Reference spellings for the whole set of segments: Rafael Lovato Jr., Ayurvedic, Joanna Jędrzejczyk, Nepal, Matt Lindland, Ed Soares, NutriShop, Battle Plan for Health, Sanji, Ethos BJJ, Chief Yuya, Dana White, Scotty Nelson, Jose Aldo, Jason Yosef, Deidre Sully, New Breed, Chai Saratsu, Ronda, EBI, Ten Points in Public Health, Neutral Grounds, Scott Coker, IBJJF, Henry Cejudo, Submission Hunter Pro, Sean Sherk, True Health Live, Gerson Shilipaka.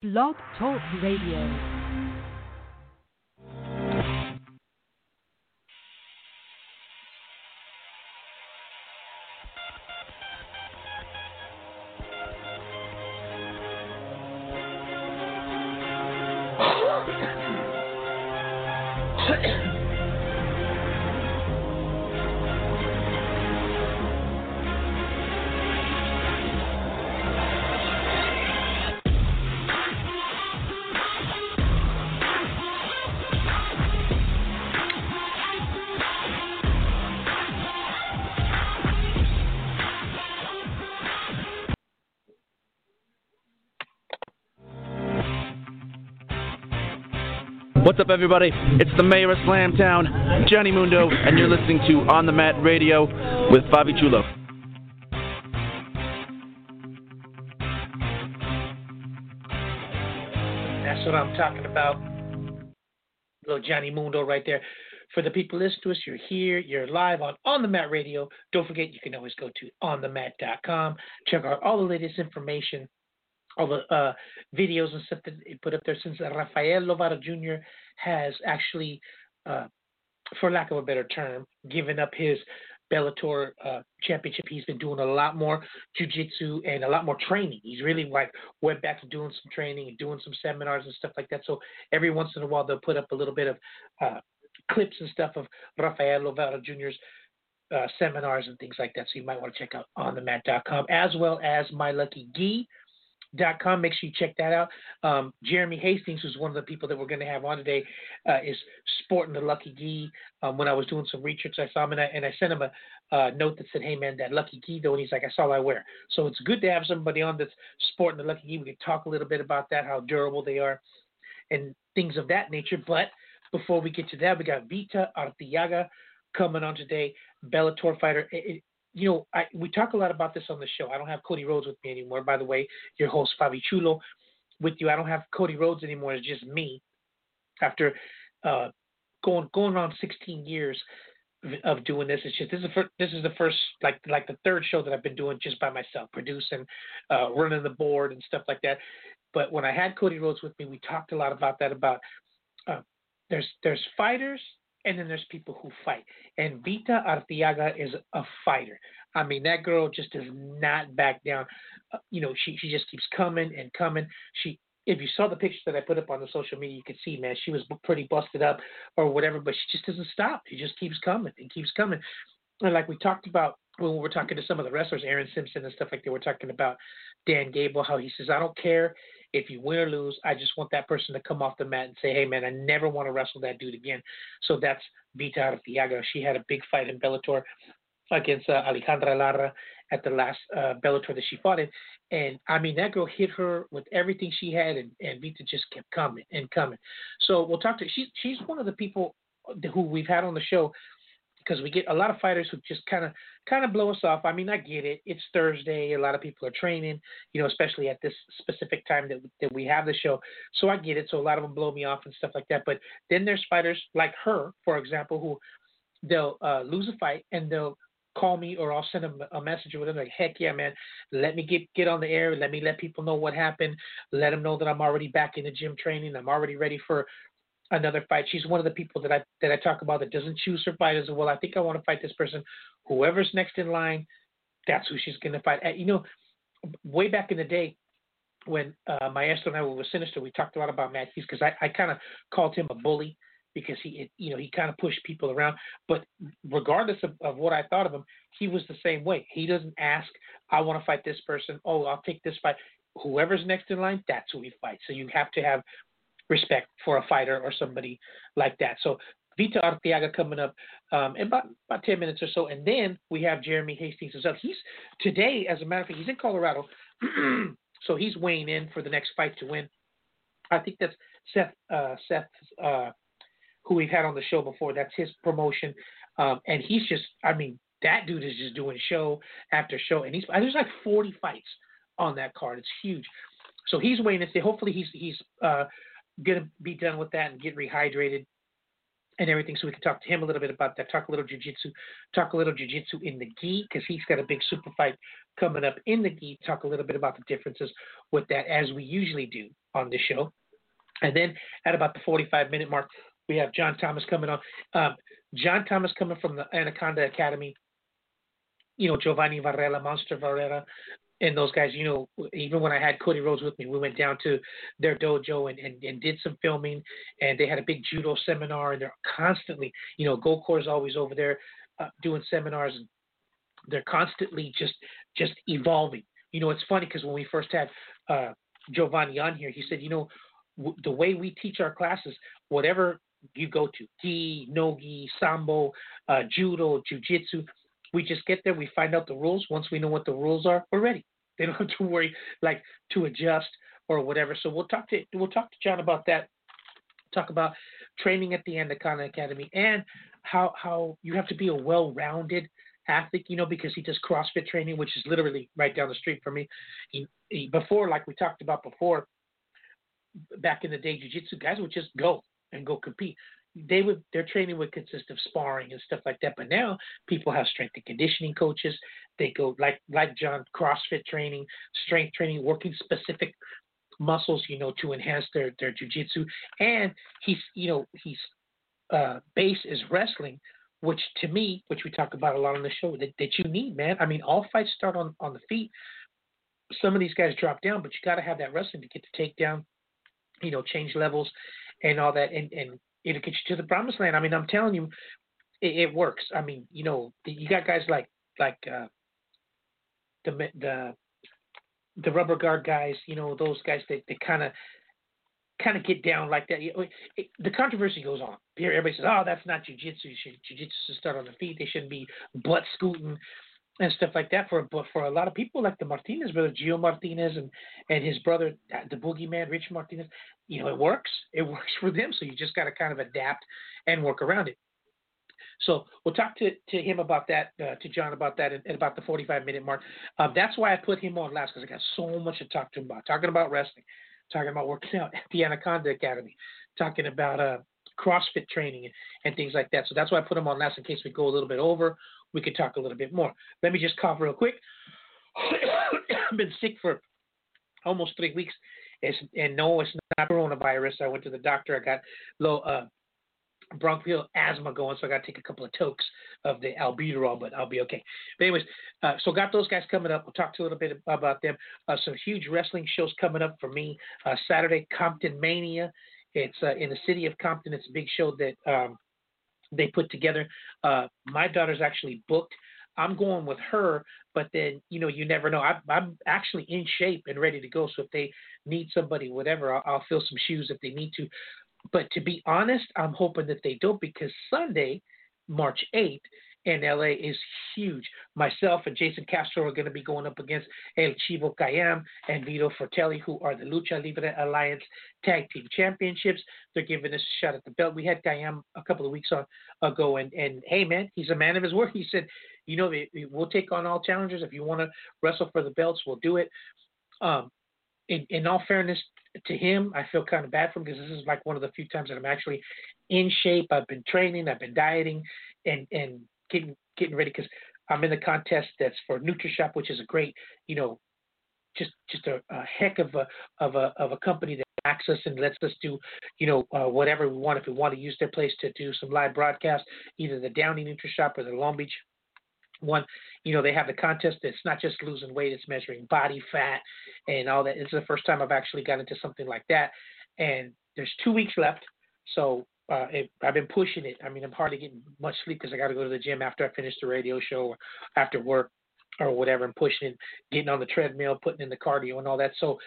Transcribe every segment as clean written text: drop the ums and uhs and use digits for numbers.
Blog Talk Radio. What's up, everybody? It's the mayor of Slamtown, Johnny Mundo, and you're listening to On The Mat Radio with Fabi Chulo. That's what I'm talking about. Little Johnny Mundo right there. For the people listening to us, you're here, you're live on The Mat Radio. Don't forget, you can always go to onthemat.com, check out all the latest information, all the videos and stuff that they put up there, since Rafael Lovato Jr. has actually, for lack of a better term, given up his Bellator championship. He's been doing a lot more jiu-jitsu and a lot more training. He's really like went back to doing some training and doing some seminars and stuff like that. So every once in a while, they'll put up a little bit of clips and stuff of Rafael Lovato Jr.'s seminars and things like that. So you might want to check out onthemat.com, as well as myluckygee.com. Make sure you check that out. Jeremy Hastings, who's one of the people that we're going to have on today, is sporting the Lucky Gee. When I was doing some research, I saw him, and I sent him a note that said, "Hey man, that Lucky Gee though," and he's like, "That's all I wear." So it's good to have somebody on that's sporting the Lucky Gee. We can talk a little bit about that, how durable they are, and things of that nature. But before we get to that, we got Vita Artiaga coming on today, Bellator fighter. We talk a lot about this on the show. I don't have Cody Rhodes with me anymore. By the way, your host, Fabi Chulo, with you. I don't have Cody Rhodes anymore. It's just me. After going on 16 years of doing this, it's just this is the first like the third show that I've been doing just by myself, producing, running the board and stuff like that. But when I had Cody Rhodes with me, we talked a lot about that. About there's fighters, and then there's people who fight. And Vita Artiaga is a fighter. I mean, that girl just does not back down. She just keeps coming and coming. If you saw the picture that I put up on the social media, you could see, man, she was pretty busted up or whatever, but she just doesn't stop. She just keeps coming and keeps coming. And like we talked about when we were talking to some of the wrestlers, Aaron Simpson and stuff like that, we're talking about Dan Gable, how he says, "I don't care if you win or lose, I just want that person to come off the mat and say, hey, man, I never want to wrestle that dude again." So that's Vita Artiaga. She had a big fight in Bellator against Alejandra Lara at the last Bellator that she fought in. And, I mean, that girl hit her with everything she had, and Vita just kept coming and coming. So we'll talk to her. She's one of the people who we've had on the show, because we get a lot of fighters who just kind of blow us off. I mean, I get it. It's Thursday. A lot of people are training, especially at this specific time that we have the show. So I get it. So a lot of them blow me off and stuff like that. But then there's fighters like her, for example, who they'll lose a fight and they'll call me, or I'll send them a message or whatever. Like, heck yeah, man, let me get on the air. Let me let people know what happened. Let them know that I'm already back in the gym training. I'm already ready for another fight. She's one of the people that I talk about that doesn't choose her fighters. Well, I think I want to fight this person. Whoever's next in line, that's who she's going to fight. Way back in the day when Maestro and I were with Sinister, we talked a lot about Matt Hughes, because I kind of called him a bully because he kind of pushed people around. But regardless of what I thought of him, he was the same way. He doesn't ask, "I want to fight this person. Oh, I'll take this fight." Whoever's next in line, that's who he fights. So you have to have respect for a fighter or somebody like that. So Vita Artiaga coming up in about 10 minutes or so. And then we have Jeremy Hastings himself. He's today, as a matter of fact, he's in Colorado. So he's weighing in for the next Fight to Win. I think that's Seth, who we've had on the show before. That's his promotion. And he's just, I mean, that dude is just doing show after show. And there's like 40 fights on that card. It's huge. So he's weighing in. Hopefully he's going to be done with that and get rehydrated and everything, so we can talk to him a little bit about that, talk a little jiu-jitsu in the gi, because he's got a big super fight coming up in the gi, talk a little bit about the differences with that, as we usually do on this show. And then at about the 45-minute mark, we have John Thomas coming on. John Thomas coming from the Anaconda Academy. You know, Giovanni Varela, Monster Varela, and those guys, you know, even when I had Cody Rhodes with me, we went down to their dojo and did some filming, and they had a big judo seminar, and they're constantly, you know, Gokor's always over there doing seminars. And they're constantly just evolving. You know, it's funny because when we first had Giovanni on here, he said, you know, the way we teach our classes, whatever you go to, gi, no-gi, sambo, judo, jiu-jitsu, we just get there, we find out the rules. Once we know what the rules are, we're ready. They don't have to worry, like, to adjust or whatever. So we'll talk to John about that. Talk about training at the Anaconda Academy and how you have to be a well-rounded athlete, you know, because he does CrossFit training, which is literally right down the street from me. He before, like we talked about before, back in the day, jiu-jitsu guys would just go and go compete. Their training would consist of sparring and stuff like that. But now people have strength and conditioning coaches. They go like John, CrossFit training, strength training, working specific muscles, you know, to enhance their jiu-jitsu. And his base is wrestling, which to me, which we talk about a lot on the show, that you need, man. I mean, all fights start on the feet. Some of these guys drop down, but you got to have that wrestling to get to take down, you know, change levels and all that. And it'll get you to the promised land. I mean, I'm telling you, it works. I mean, you know, you got guys like the rubber guard guys, you know, those guys that kind of get down like that. The controversy goes on. Everybody says, oh, that's not jiu-jitsu. Jiu-jitsu should start on the feet. They shouldn't be butt scooting and stuff like that. But for a lot of people, like the Martinez brother, Gio Martinez, and his brother, the Boogeyman, Rich Martinez, you know, it works. It works for them. So you just got to kind of adapt and work around it. So we'll talk to him about that, to John about that at about the 45-minute mark. That's why I put him on last, because I got so much to talk to him about. Talking about wrestling, talking about working out at the Anaconda Academy, talking about CrossFit training and things like that. So that's why I put him on last, in case we go a little bit over. We could talk a little bit more. Let me just cough real quick. I've been sick for almost 3 weeks. And no, it's not coronavirus. I went to the doctor. I got low bronchial asthma going, so I got to take a couple of tokes of the albuterol, but I'll be okay. But anyways, so got those guys coming up. We'll talk to a little bit about them. Some huge wrestling shows coming up for me. Saturday, Compton Mania. It's in the city of Compton. It's a big show that they put together. My daughter's actually booked. I'm going with her, but then, you know, you never know. I'm actually in shape and ready to go. So if they need somebody, whatever, I'll fill some shoes if they need to. But to be honest, I'm hoping that they don't, because Sunday, March 8th, in LA is huge. Myself and Jason Castro are going to be going up against El Chivo Cayam and Vito Fratelli, who are the Lucha Libre Alliance Tag Team Championships. They're giving us a shot at the belt. We had Cayam a couple of weeks ago, and hey, man, he's a man of his word. He said, you know, we'll take on all challengers. If you want to wrestle for the belts, we'll do it. In all fairness to him, I feel kind of bad for him, because this is like one of the few times that I'm actually in shape. I've been training, I've been dieting, and getting ready, because I'm in the contest that's for NutriShop, which is a great, you know, just a heck of a company that backs us and lets us do, you know, whatever we want. If we want to use their place to do some live broadcast, either the Downey NutriShop or the Long Beach one, you know, they have the contest. It's not just losing weight, it's measuring body fat and all that. It's the first time I've actually got into something like that, and there's 2 weeks left, so I've been pushing it. I mean, I'm hardly getting much sleep because I got to go to the gym after I finish the radio show or after work or whatever. I'm pushing it, getting on the treadmill, putting in the cardio and all that. So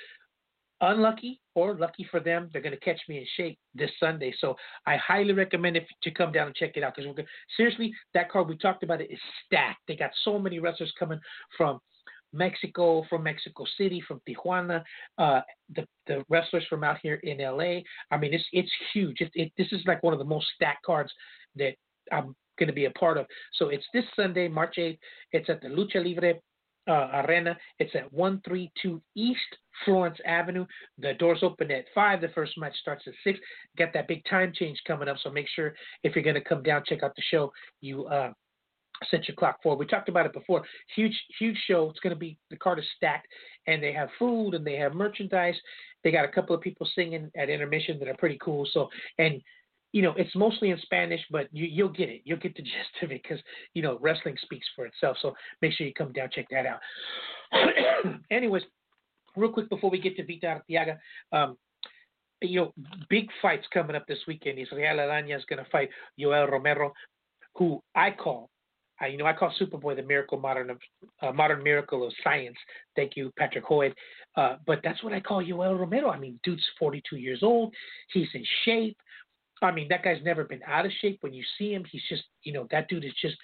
unlucky or lucky for them, they're going to catch me in shape this Sunday. So I highly recommend it to come down and check it out, because seriously, that card we talked about, it is stacked. They got so many wrestlers coming from Mexico, from Mexico City, from Tijuana, the wrestlers from out here in LA. I mean, it's huge. This is like one of the most stacked cards that I'm going to be a part of. So it's this Sunday, March 8th. It's at the Lucha Libre Arena. It's at 132 East Florence Avenue. The doors open at 5. The first match starts at 6. Got that big time change coming up, so make sure if you're going to come down, check out the show. You set your clock forward. We talked about it before. Huge show. It's going to be, the card is stacked, and they have food and they have merchandise They got a couple of people singing at intermission that are pretty cool. So, and you know, it's mostly in Spanish, but you'll get it. You'll get the gist of it because, you know, wrestling speaks for itself. So make sure you come down, check that out. Anyways, real quick before we get to Vita Artiaga, you know, big fights coming up this weekend. Israel Adesanya is going to fight Yoel Romero, who I call, you know, I call Superboy the miracle, modern miracle of science. Thank you, Patrick Hoyt. But that's what I call Yoel Romero. I mean, dude's 42 years old. He's in shape. I mean, that guy's never been out of shape. When you see him, he's just, you know, that dude is just,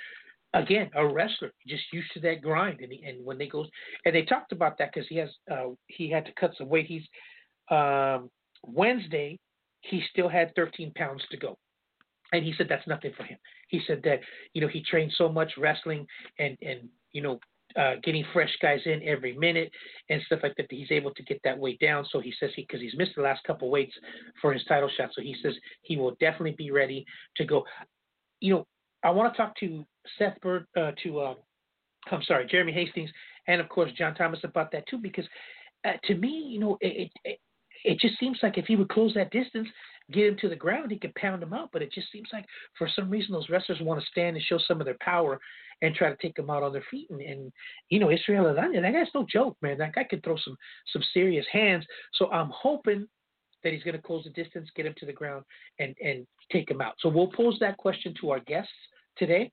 again, a wrestler, just used to that grind. And when they go, and they talked about that because he had to cut some weight. He's Wednesday, he still had 13 pounds to go. And he said that's nothing for him. He said that, you know, he trained so much wrestling and you know, getting fresh guys in every minute and stuff like that, that he's able to get that weight down. So he says because he's missed the last couple weights for his title shot. So he says he will definitely be ready to go. You know, I want to talk to Seth Bird, Jeremy Hastings, and of course John Thomas about that too, because to me, you know, it just seems like if he would close that distance, get him to the ground, he could pound him out. But it just seems like for some reason those wrestlers want to stand and show some of their power and try to take them out on their feet. And you know, Israel Adesanya, that guy's no joke, man. That guy could throw some serious hands. So I'm hoping that he's going to close the distance, get him to the ground, and take him out. So we'll pose that question to our guests today,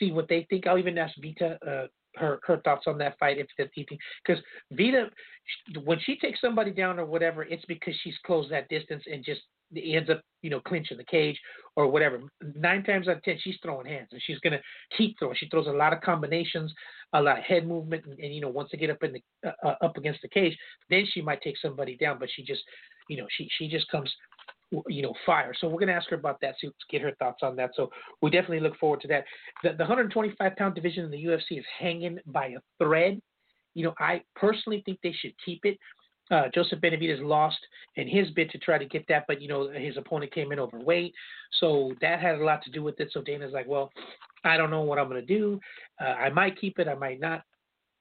see what they think. I'll even ask Vita her thoughts on that fight, if that's anything, because Vita, when she takes somebody down or whatever, it's because she's closed that distance and just ends up, you know, clinching the cage or whatever. 9 times out of 10, she's throwing hands and she's gonna keep throwing. She throws a lot of combinations, a lot of head movement, and you know, once they get up in the up against the cage, then she might take somebody down. But she just, you know, she just comes, you know, fire. So we're going to ask her about that, so get her thoughts on that. So we definitely look forward to that. The 125-pound division in the UFC is hanging by a thread. You know, I personally think they should keep it. Joseph Benavidez lost in his bid to try to get that, but, you know, his opponent came in overweight. So that had a lot to do with it. So Dana's like, well, I don't know what I'm going to do. I might keep it. I might not.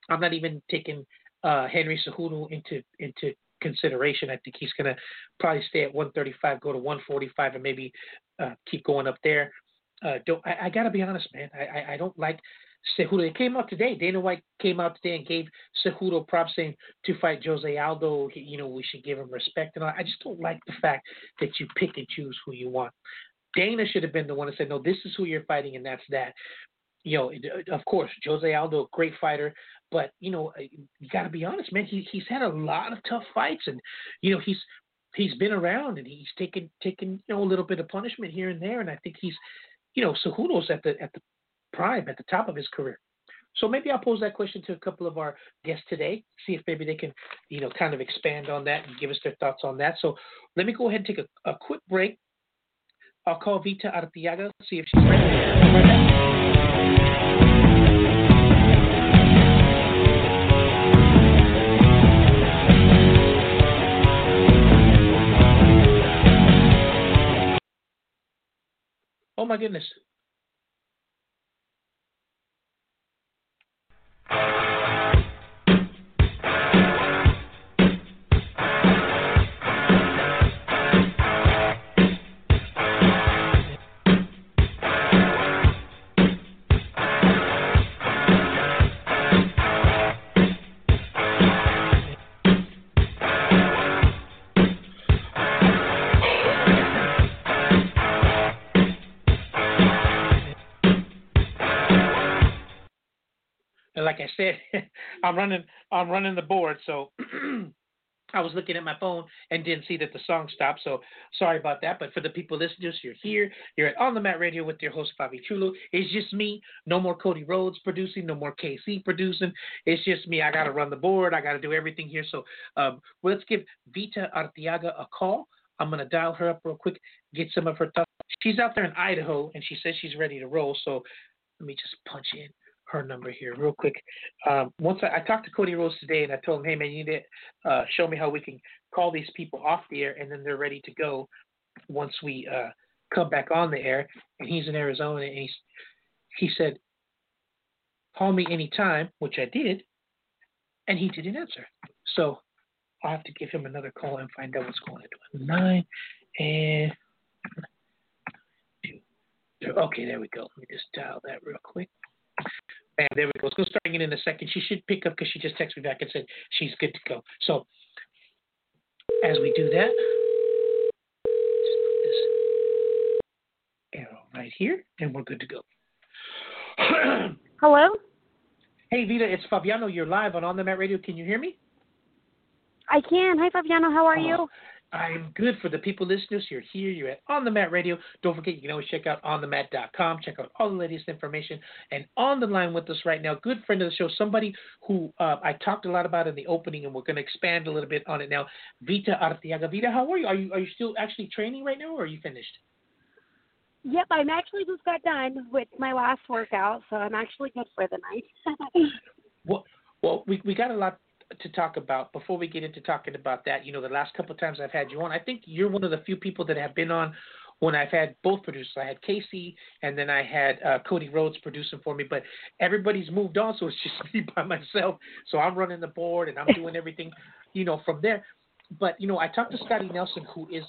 I'm not even taking Henry Cejudo into consideration. I think he's going to probably stay at 135, go to 145, and maybe keep going up there. I got to be honest, man. I don't like Cejudo. It came out today. Dana White came out today and gave Cejudo props, saying to fight Jose Aldo, you know, we should give him respect. And all. I just don't like the fact that you pick and choose who you want. Dana should have been the one that said, no, this is who you're fighting, and that's that. You know, of course, Jose Aldo, great fighter. But, you know, you got to be honest, man, he's had a lot of tough fights, and, you know, he's been around, and he's taken, you know, a little bit of punishment here and there. And I think he's, you know, Cejudo's at the prime, at the top of his career. So maybe I'll pose that question to a couple of our guests today, see if maybe they can, you know, kind of expand on that and give us their thoughts on that. So let me go ahead and take a quick break. I'll call Vita Artiaga, see if she's ready. Oh, my goodness. Like I said, I'm running the board, so I was looking at my phone and didn't see that the song stopped, so sorry about that. But for the people listening, you're here. You're at On The Mat Radio with your host, Fabi Chulo. It's just me. No more Cody Rhodes producing. No more KC producing. It's just me. I got to run the board. I got to do everything here. So let's give Vita Artiaga a call. I'm going to dial her up real quick, get some of her thoughts. She's out there in Idaho, and she says she's ready to roll, so let me just punch in her number here real quick. Once I talked to Cody Rhodes today, and I told him, hey, man, you need to show me how we can call these people off the air, and then they're ready to go once we come back on the air. And he's in Arizona, and he said, call me anytime, which I did, and he didn't answer. So I'll have to give him another call and find out what's going on. 9 and 2. Okay, there we go. Let me just dial that real quick. And there we go. It's going to start ringing in a second. She should pick up because she just texted me back and said she's good to go. So as we do that, just put this arrow right here, and we're good to go. Hello? Hey, Vita, it's Fabiano. You're live on the Mat Radio. Can you hear me? I can. Hi, Fabiano. How are you? I'm good. For the people listeners, you're here. You're at On The Mat Radio. Don't forget, you can always check out onthemat.com. Check out all the latest information. And on the line with us right now, good friend of the show, somebody who I talked a lot about in the opening, and we're going to expand a little bit on it now, Vita Artiaga. Vita, how are you? Are you still actually training right now, or are you finished? Yep, I'm actually just got done with my last workout, so I'm actually good for the night. Well, we got a lot to talk about. Before we get into talking about that, you know, the last couple of times I've had you on, I think you're one of the few people that have been on when I've had both producers. I had Casey, and then I had Cody Rhodes producing for me, but everybody's moved on, so it's just me by myself. So I'm running the board, and I'm doing everything, you know, from there. But, you know, I talked to Scotty Nelson, who is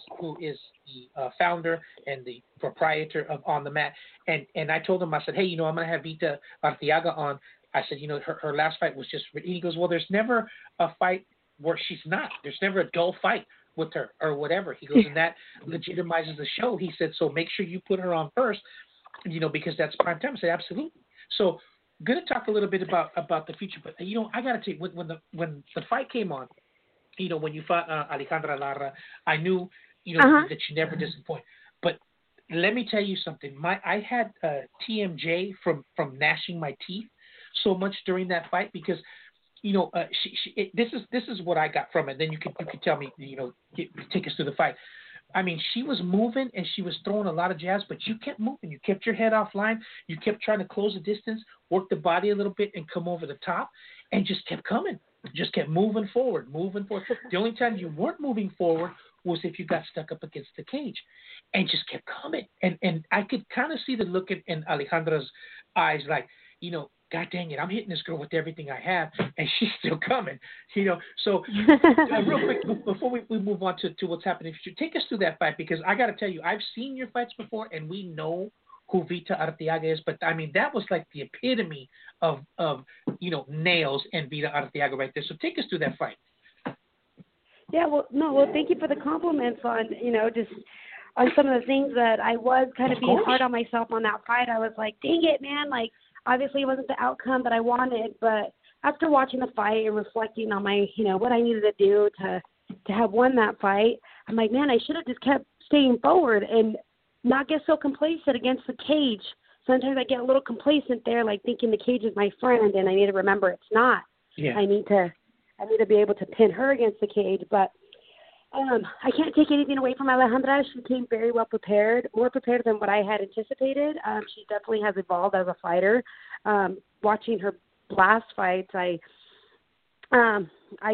the founder and the proprietor of On The Mat, and I told him, I said, hey, you know, I'm going to have Vita Artiaga on. I said, you know, her last fight was just – he goes, well, there's never a fight where she's not. There's never a dull fight with her or whatever. He goes, and that legitimizes the show. He said, so make sure you put her on first, you know, because that's prime time. I said, absolutely. So going to talk a little bit about the future. But, you know, I got to tell you, when the fight came on, you know, when you fought Alejandra Lara, I knew, you know, that you never disappoint. But let me tell you something. I had TMJ from gnashing my teeth so much during that fight because, you know, this is what I got from it. Then you could tell me, you know, take us through the fight. I mean, she was moving and she was throwing a lot of jabs, but you kept moving. You kept your head offline. You kept trying to close the distance, work the body a little bit, and come over the top, and just kept coming. Just kept moving forward. The only time you weren't moving forward was if you got stuck up against the cage, and just kept coming. And I could kind of see the look in Alejandra's eyes, like, you know, God dang it, I'm hitting this girl with everything I have, and she's still coming, you know. So real quick, before we move on to what's happening, if you take us through that fight, because I got to tell you, I've seen your fights before, and we know who Vita Artiaga is, but I mean, that was like the epitome of you know, nails and Vita Artiaga right there. So take us through that fight. Yeah, well, thank you for the compliments on, you know, just on some of the things that I was kind of being hard on myself on that fight. I was like, dang it, man, like, obviously it wasn't the outcome that I wanted, but after watching the fight and reflecting on my, you know, what I needed to do to have won that fight, I'm like, man, I should have just kept staying forward and not get so complacent against the cage. Sometimes I get a little complacent there, like thinking the cage is my friend, and I need to remember it's not. Yeah. I need to be able to pin her against the cage, but I can't take anything away from Alejandra. She came very well prepared, more prepared than what I had anticipated. She definitely has evolved as a fighter. Watching her last fights, I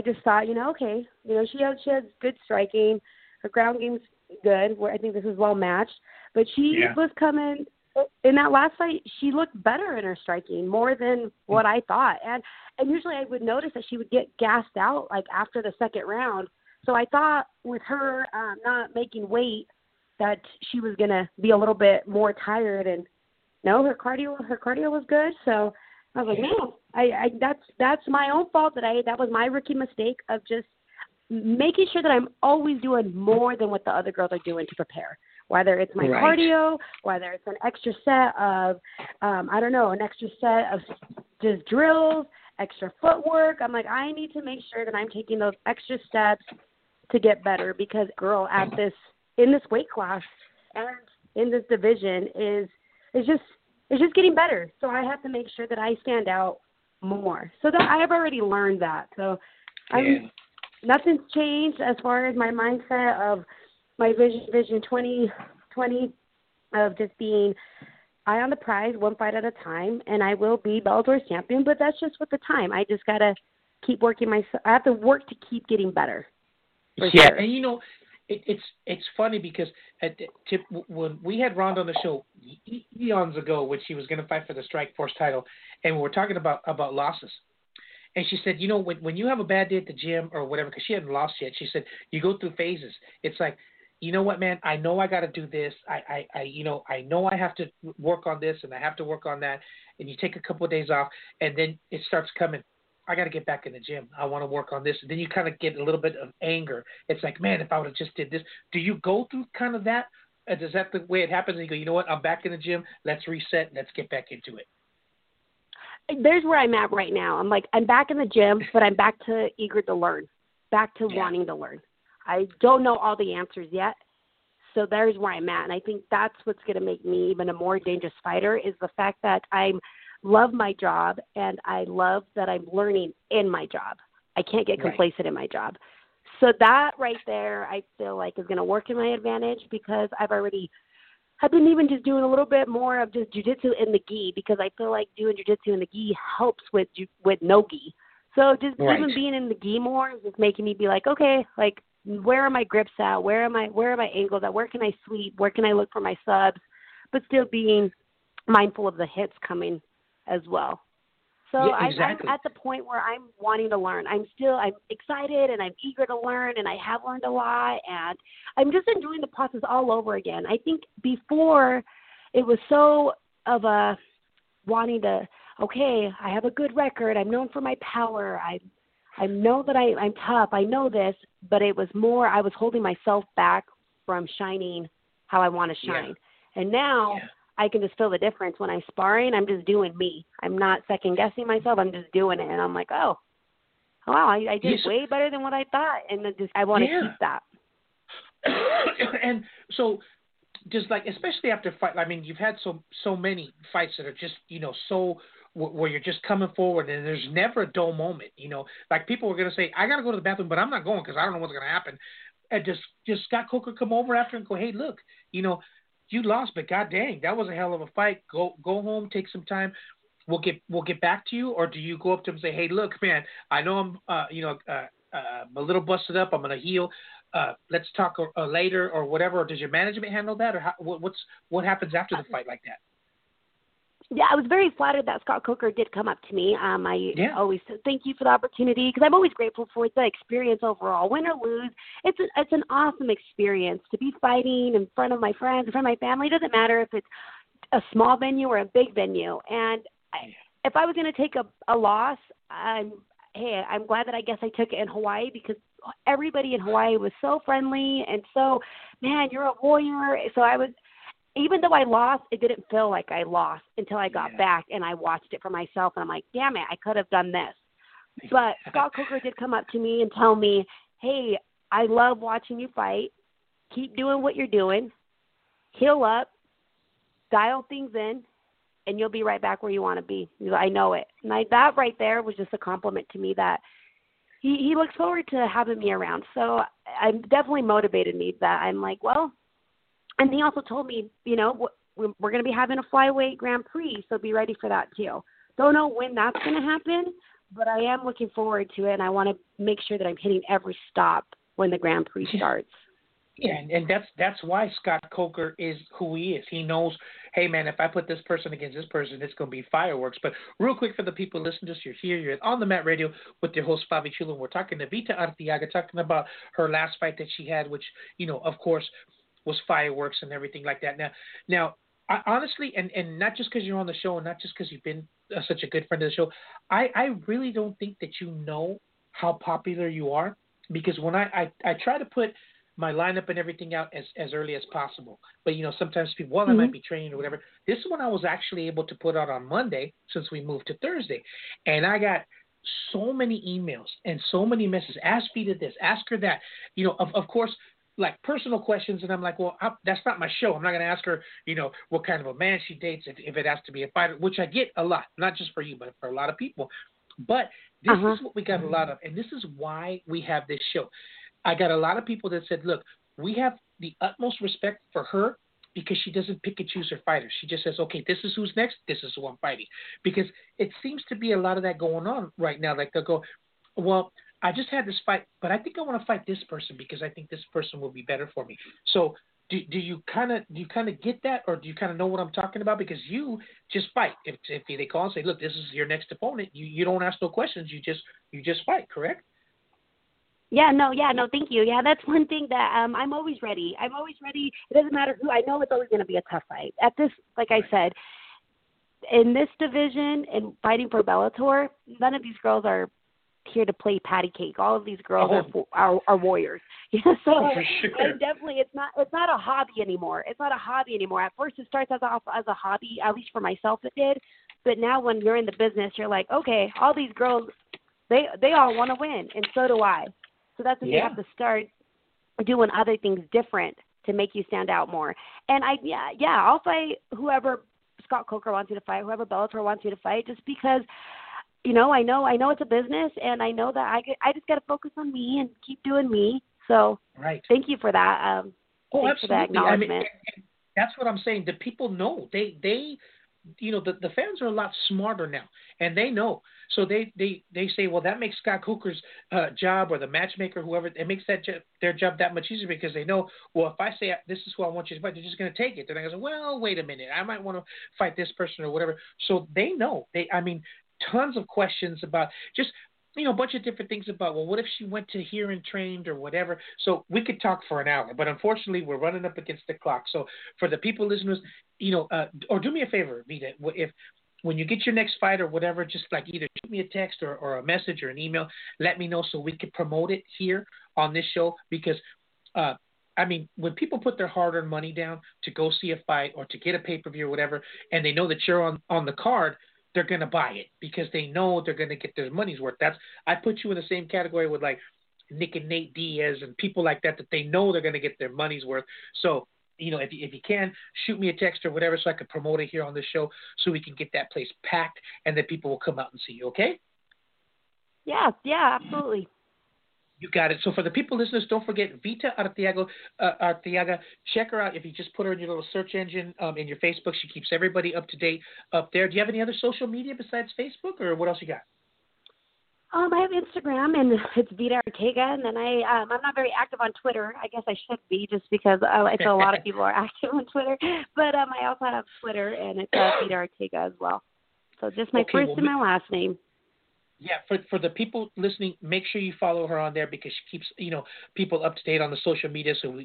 just thought, you know, okay, you know, she has good striking. Her ground game's good. Where I think this is well matched, but she was coming in that last fight. She looked better in her striking, more than what I thought. And usually I would notice that she would get gassed out like after the second round. So I thought with her not making weight that she was going to be a little bit more tired. And, no, her cardio was good. So I was like, no, that's my own fault. That was my rookie mistake of just making sure that I'm always doing more than what the other girls are doing to prepare, whether it's my cardio, whether it's an extra set of, an extra set of just drills, extra footwork. I'm like, I need to make sure that I'm taking those extra steps to get better because girl in this weight class and in this division is just getting better. So I have to make sure that I stand out more. So that I have already learned that. So nothing's changed as far as my mindset of my vision 2020 of just being eye on the prize, one fight at a time, and I will be Bellator's champion, but that's just with the time. I just got to keep working myself. I have to work to keep getting better. Yeah, sure. And you know, it's funny because when we had Ronda on the show eons ago when she was going to fight for the Strikeforce title, and we were talking about losses, And she said, you know, when you have a bad day at the gym or whatever, because she hadn't lost yet, she said, you go through phases. It's like, you know what, man, I know I got to do this. I know I have to work on this and I have to work on that. And you take a couple of days off and then it starts coming. I got to get back in the gym. I want to work on this. And then you kind of get a little bit of anger. It's like, man, if I would have just did this. Do you go through kind of that? Is that the way it happens? And you go, you know what? I'm back in the gym. Let's reset. Let's get back into it. There's where I'm at right now. I'm like, I'm back in the gym, but I'm back to eager to learn, back to wanting to learn. I don't know all the answers yet. So there's where I'm at. And I think that's what's going to make me even a more dangerous fighter is the fact that I'm love my job and I love that I'm learning in my job. I can't get complacent in my job. So that right there, I feel like is going to work in my advantage because I've been even just doing a little bit more of just jiu-jitsu in the gi because I feel like doing jiu-jitsu in the gi helps with no gi. So just even being in the gi more is just making me be like, okay, like where are my grips at? Where am I angled at? Where can I sweep? Where can I look for my subs? But still being mindful of the hits coming as well. So yeah, exactly. I'm at the point where I'm wanting to learn. I'm excited and I'm eager to learn and I have learned a lot and I'm just enjoying the process all over again. I think before it was so of a wanting to, okay, I have a good record. I'm known for my power. I know that I'm tough. I know this, but it was more, I was holding myself back from shining how I want to shine. Yeah. And now I can just feel the difference when I'm sparring. I'm just doing me. I'm not second guessing myself. I'm just doing it. And I'm like, oh, wow, I did way better than what I thought. And then I want to keep that. And so just like, especially after fight, I mean, you've had so many fights that are just, you know, so where you're just coming forward and there's never a dull moment, you know, like people were going to say, I got to go to the bathroom, but I'm not going because I don't know what's going to happen. And just Scott Coker come over after and go, hey, look, you know, you lost, but god dang, that was a hell of a fight. Go home, take some time. We'll get back to you. Or do you go up to him and say, hey, look, man, I know I'm I'm a little busted up. I'm gonna heal. Let's talk later or whatever. Or does your management handle that? Or what happens after the fight like that? Yeah, I was very flattered that Scott Coker did come up to me. I always said thank you for the opportunity because I'm always grateful for the experience overall. Win or lose, it's an awesome experience to be fighting in front of my friends, in front of my family. It doesn't matter if it's a small venue or a big venue. And if I was going to take a loss, I'm glad that I guess I took it in Hawaii because everybody in Hawaii was so friendly and so, man, you're a warrior. So I was. Even though I lost, it didn't feel like I lost until I got back and I watched it for myself. And I'm like, damn it, I could have done this. But Scott Coker did come up to me and tell me, hey, I love watching you fight. Keep doing what you're doing. Heal up. Dial things in. And you'll be right back where you want to be. I know it. And that right there was just a compliment to me that he looks forward to having me around. So I'm definitely motivated me that I'm like, well, and he also told me, you know, we're going to be having a flyweight Grand Prix, so be ready for that too. Don't know when that's going to happen, but I am looking forward to it, and I want to make sure that I'm hitting every stop when the Grand Prix starts. Yeah, and that's why Scott Coker is who he is. He knows, hey, man, if I put this person against this person, it's going to be fireworks. But real quick for the people listening to us, you're here, you're on the Mat Radio with your host, Fabi Chulo. We're talking to Vita Artiaga, talking about her last fight that she had, which, you know, of course, was fireworks and everything like that. Now, I, honestly, and not just because you're on the show and not just because you've been such a good friend of the show, I really don't think that you know how popular you are because when I try to put my lineup and everything out as early as possible, but, you know, sometimes people, well, I might be training or whatever. This one I was actually able to put out on Monday since we moved to Thursday, and I got so many emails and so many messages. Ask Vita this, ask her that. You know, of course, like personal questions, and I'm like, well, that's not my show. I'm not going to ask her, you know, what kind of a man she dates if it has to be a fighter, which I get a lot, not just for you, but for a lot of people. But this is what we got a lot of, and this is why we have this show. I got a lot of people that said, look, we have the utmost respect for her because she doesn't pick and choose her fighters. She just says, okay, this is who's next, this is who I'm fighting. Because it seems to be a lot of that going on right now. Like they'll go, well, I just had this fight, but I think I want to fight this person because I think this person will be better for me. So Do you kind of get that, or do you kind of know what I'm talking about? Because you just fight. If they call and say, "Look, this is your next opponent," you don't ask no questions. You just fight, correct? Yeah, no, thank you. Yeah, that's one thing that I'm always ready. I'm always ready. It doesn't matter who. I know it's always going to be a tough fight. At this, like I said, in this division and fighting for Bellator, none of these girls are here to play patty cake. All of these girls are warriors. Yeah, so definitely, it's not a hobby anymore. It's not a hobby anymore. At first, it starts as a hobby. At least for myself, it did. But now, when you're in the business, you're like, okay, all these girls, they all want to win, and so do I. So that's when you have to start doing other things different to make you stand out more. And I'll fight whoever Scott Coker wants me to fight, whoever Bellator wants me to fight, just because. You know, I know it's a business, and I know that I just got to focus on me and keep doing me. So Thank you for that. Thanks for that acknowledgement. I mean, that's what I'm saying. The people know. They you know, the fans are a lot smarter now, and they know. So they say, well, that makes Scott Coker's job, or the matchmaker, whoever, it makes their job that much easier, because they know, well, if I say this is who I want you to fight, they're just going to take it. They're going to go, well, wait a minute, I might want to fight this person or whatever. So they know. Tons of questions about just, you know, a bunch of different things about, well, what if she went to here and trained or whatever? So we could talk for an hour, but unfortunately we're running up against the clock. So for the people listeners, you know, or do me a favor, Vita, if when you get your next fight or whatever, just like either shoot me a text or a message or an email, let me know so we can promote it here on this show, because I mean, when people put their hard-earned money down to go see a fight or to get a pay-per-view or whatever, and they know that you're on the card, they're going to buy it because they know they're going to get their money's worth. I put you in the same category with like Nick and Nate Diaz and people like that they know they're going to get their money's worth. So, you know, if you can, shoot me a text or whatever so I can promote it here on this show so we can get that place packed and then people will come out and see you, okay? Yeah, absolutely. You got it. So for the people listeners, don't forget Vita Artiaga. Check her out. If you just put her in your little search engine, in your Facebook, she keeps everybody up to date up there. Do you have any other social media besides Facebook, or what else you got? I have Instagram, and it's Vita Artiaga. And then I'm not very active on Twitter. I guess I should be, just because I feel a lot of people are active on Twitter. But I also have Twitter, and it's Vita Artiaga as well. So just my first and my last name. Yeah, for the people listening, make sure you follow her on there, because she keeps, you know, people up to date on the social media, so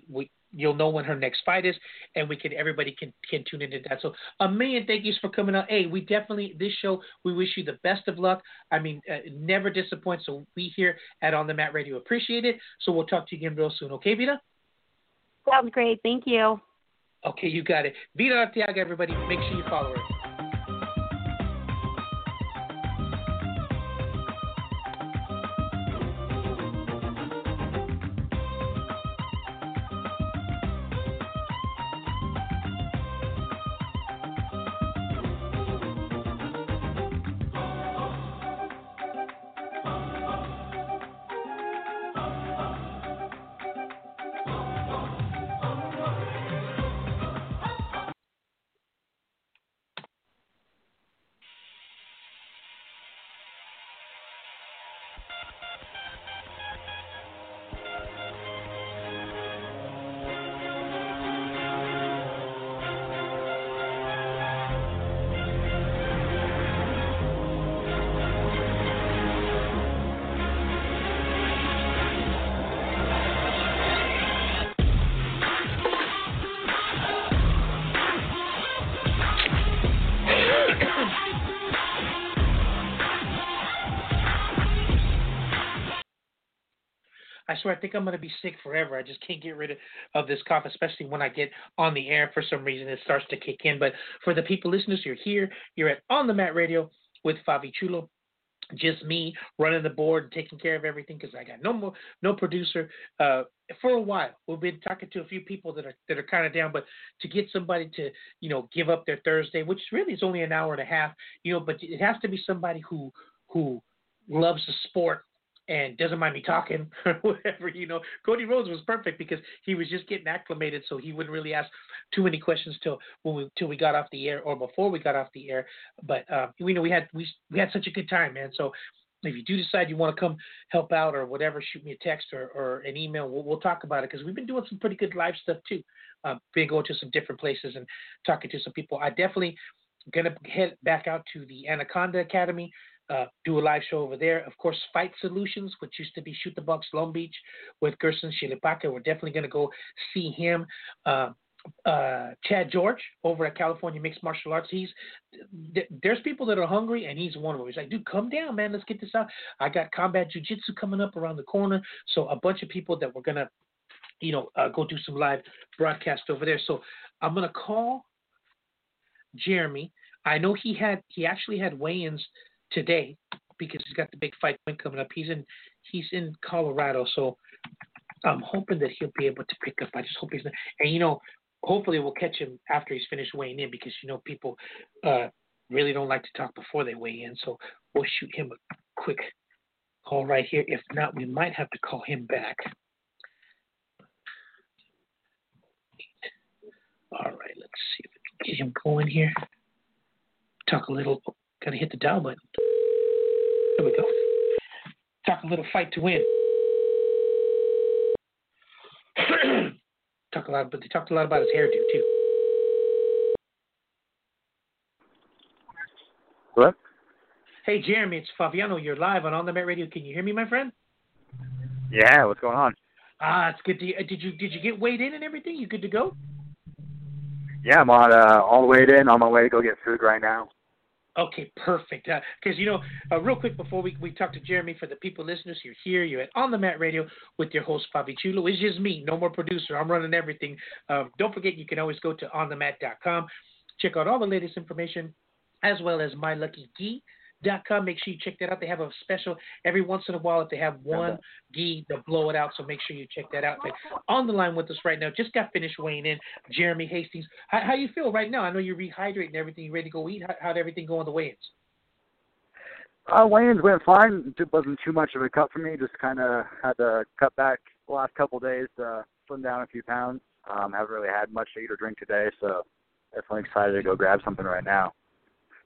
you'll know when her next fight is, and everybody can tune into that. So a million thank yous for coming on. Hey, we definitely, this show, we wish you the best of luck. I mean, never disappoint. So we here at On The Mat Radio appreciate it. So we'll talk to you again real soon. Okay, Vita? Sounds great. Thank you. Okay, you got it. Vita Artiaga, everybody. Make sure you follow her. I swear, I think I'm going to be sick forever. I just can't get rid of this cough, especially when I get on the air. For some reason, it starts to kick in. But for the people listeners, you're here. You're at On The Mat Radio with Fabi Chulo. Just me running the board and taking care of everything, because I got no producer for a while. We've been talking to a few people that are kind of down, but to get somebody to, you know, give up their Thursday, which really is only an hour and a half, you know, but it has to be somebody who loves the sport and doesn't mind me talking or whatever, you know. Cody Rhodes was perfect because he was just getting acclimated, so he wouldn't really ask too many questions till we got off the air, or before we got off the air. But we had such a good time, man. So If you do decide you want to come help out or whatever, shoot me a text or an email. We'll talk about it because we've been doing some pretty good live stuff too. Been going to some different places and talking to some people. I definitely going to head back out to the Anaconda Academy, do a live show over there. Of course, Fight Solutions, which used to be Shoot the Bucks Long Beach with Gerson Shilipaka. We're definitely going to go see him. Chad George over at California Mixed Martial Arts. There's people that are hungry, and he's one of them. He's like, dude, come down, man. Let's get this out. I got combat jiu-jitsu coming up around the corner. So a bunch of people that we're going to, go do some live broadcast over there. So I'm going to call Jeremy. I know he actually had weigh-ins today because he's got the big fight coming up. He's in Colorado. So I'm hoping that he'll be able to pick up. I just hope he's not. And, hopefully we'll catch him after he's finished weighing in because, people really don't like to talk before they weigh in. So we'll shoot him a quick call right here. If not, we might have to call him back. All right, let's see if we can get him going here. Talk a little. Got to hit the dial button. There we go. Talk a little Fight to Win. But they talked a lot about his hairdo too. Hello? Hey Jeremy, it's Fabiano. You're live on the Met Radio. Can you hear me, my friend? Yeah, what's going on? It's good to. Did you get weighed in and everything? You good to go? Yeah, I'm on all weighed in. On my way to go get food right now. Okay, perfect. Because, real quick before we talk to Jeremy, for the people listeners, you're here, you're at On The Mat Radio with your host, Fabi Chulo. It's just me, no more producer. I'm running everything. Don't forget, you can always go to onthemat.com. Check out all the latest information, as well as myluckygee.com. Make sure you check that out. They have a special every once in a while. If they have one ghee, they'll blow it out, so make sure you check that out. But on the line with us right now, just got finished weighing in, Jeremy Hastings. How you feel right now? I know you're rehydrating everything. You ready to go eat? How'd everything go on the weigh-ins? Weigh-ins went fine. It wasn't too much of a cut for me. Just kind of had to cut back the last couple of days, slim down a few pounds. Haven't really had much to eat or drink today, so definitely excited to go grab something right now.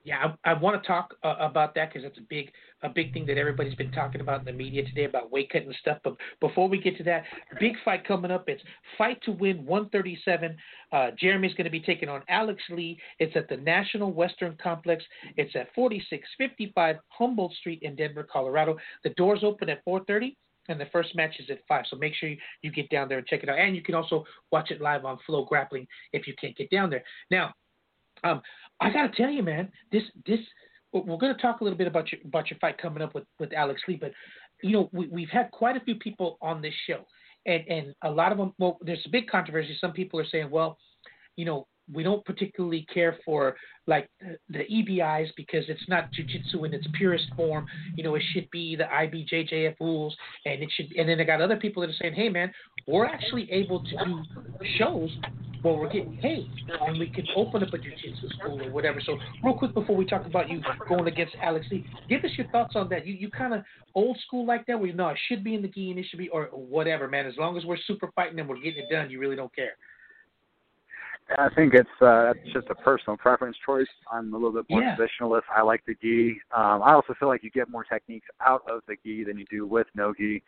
Yeah, I want to talk about that because that's a big thing that everybody's been talking about in the media today about weight cutting and stuff. But before we get to that, big fight coming up. It's Fight to Win 137. Jeremy's going to be taking on Alex Lee. It's at the National Western Complex. It's at 4655 Humboldt Street in Denver, Colorado. The doors open at 4:30. And the first match is at 5, so make sure you get down there and check it out. And you can also watch it live on Flow Grappling if you can't get down there. Now, I gotta tell you, man, this we're gonna talk a little bit about your fight coming up with Alex Lee, but we've had quite a few people on this show, and a lot of them. Well, there's a big controversy. Some people are saying, well, we don't particularly care for like the EBIs because it's not jiu-jitsu in its purest form. It should be the IBJJF rules, and it should. And then I got other people that are saying, hey, man, we're actually able to do shows where we're getting paid, and we can open up a jiu-jitsu school or whatever. So real quick before we talk about you going against Alex Lee, give us your thoughts on that. You kind of old school like that, where it should be in the gi and it should be or whatever, man. As long as we're super fighting and we're getting it done, you really don't care. I think it's just a personal preference choice. I'm a little bit more traditionalist. I like the gi. I also feel like you get more techniques out of the gi than you do with no gi.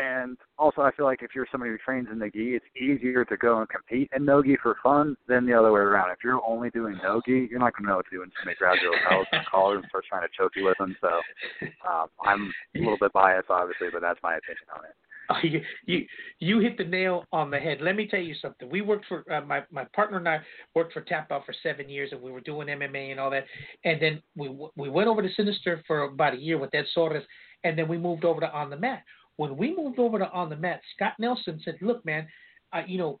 And also I feel like if you're somebody who trains in the gi, it's easier to go and compete in no gi for fun than the other way around. If you're only doing no gi, you're not going to know what to do when somebody grabs your lapels and collars and starts trying to choke you with them. So I'm a little bit biased, obviously, but that's my opinion on it. You hit the nail on the head. Let me tell you something. We worked for my partner and I worked for Tap Out for 7 years, and we were doing MMA and all that. And then we went over to Sinister for about a year with Ed Soares, and then we moved over to On the Mat. When we moved over to On the Mat, Scott Nelson said, "Look, man,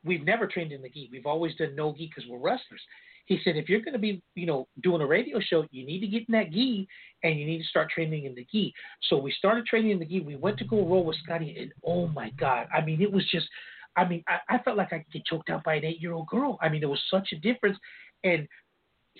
we've never trained in the gi. We've always done no gi because we're wrestlers." He said, if you're going to be, doing a radio show, you need to get in that gi and you need to start training in the gi. So we started training in the gi. We went to go roll with Scotty, and oh my God. I mean, it was just, I felt like I could get choked out by an 8-year-old girl. I mean, there was such a difference. And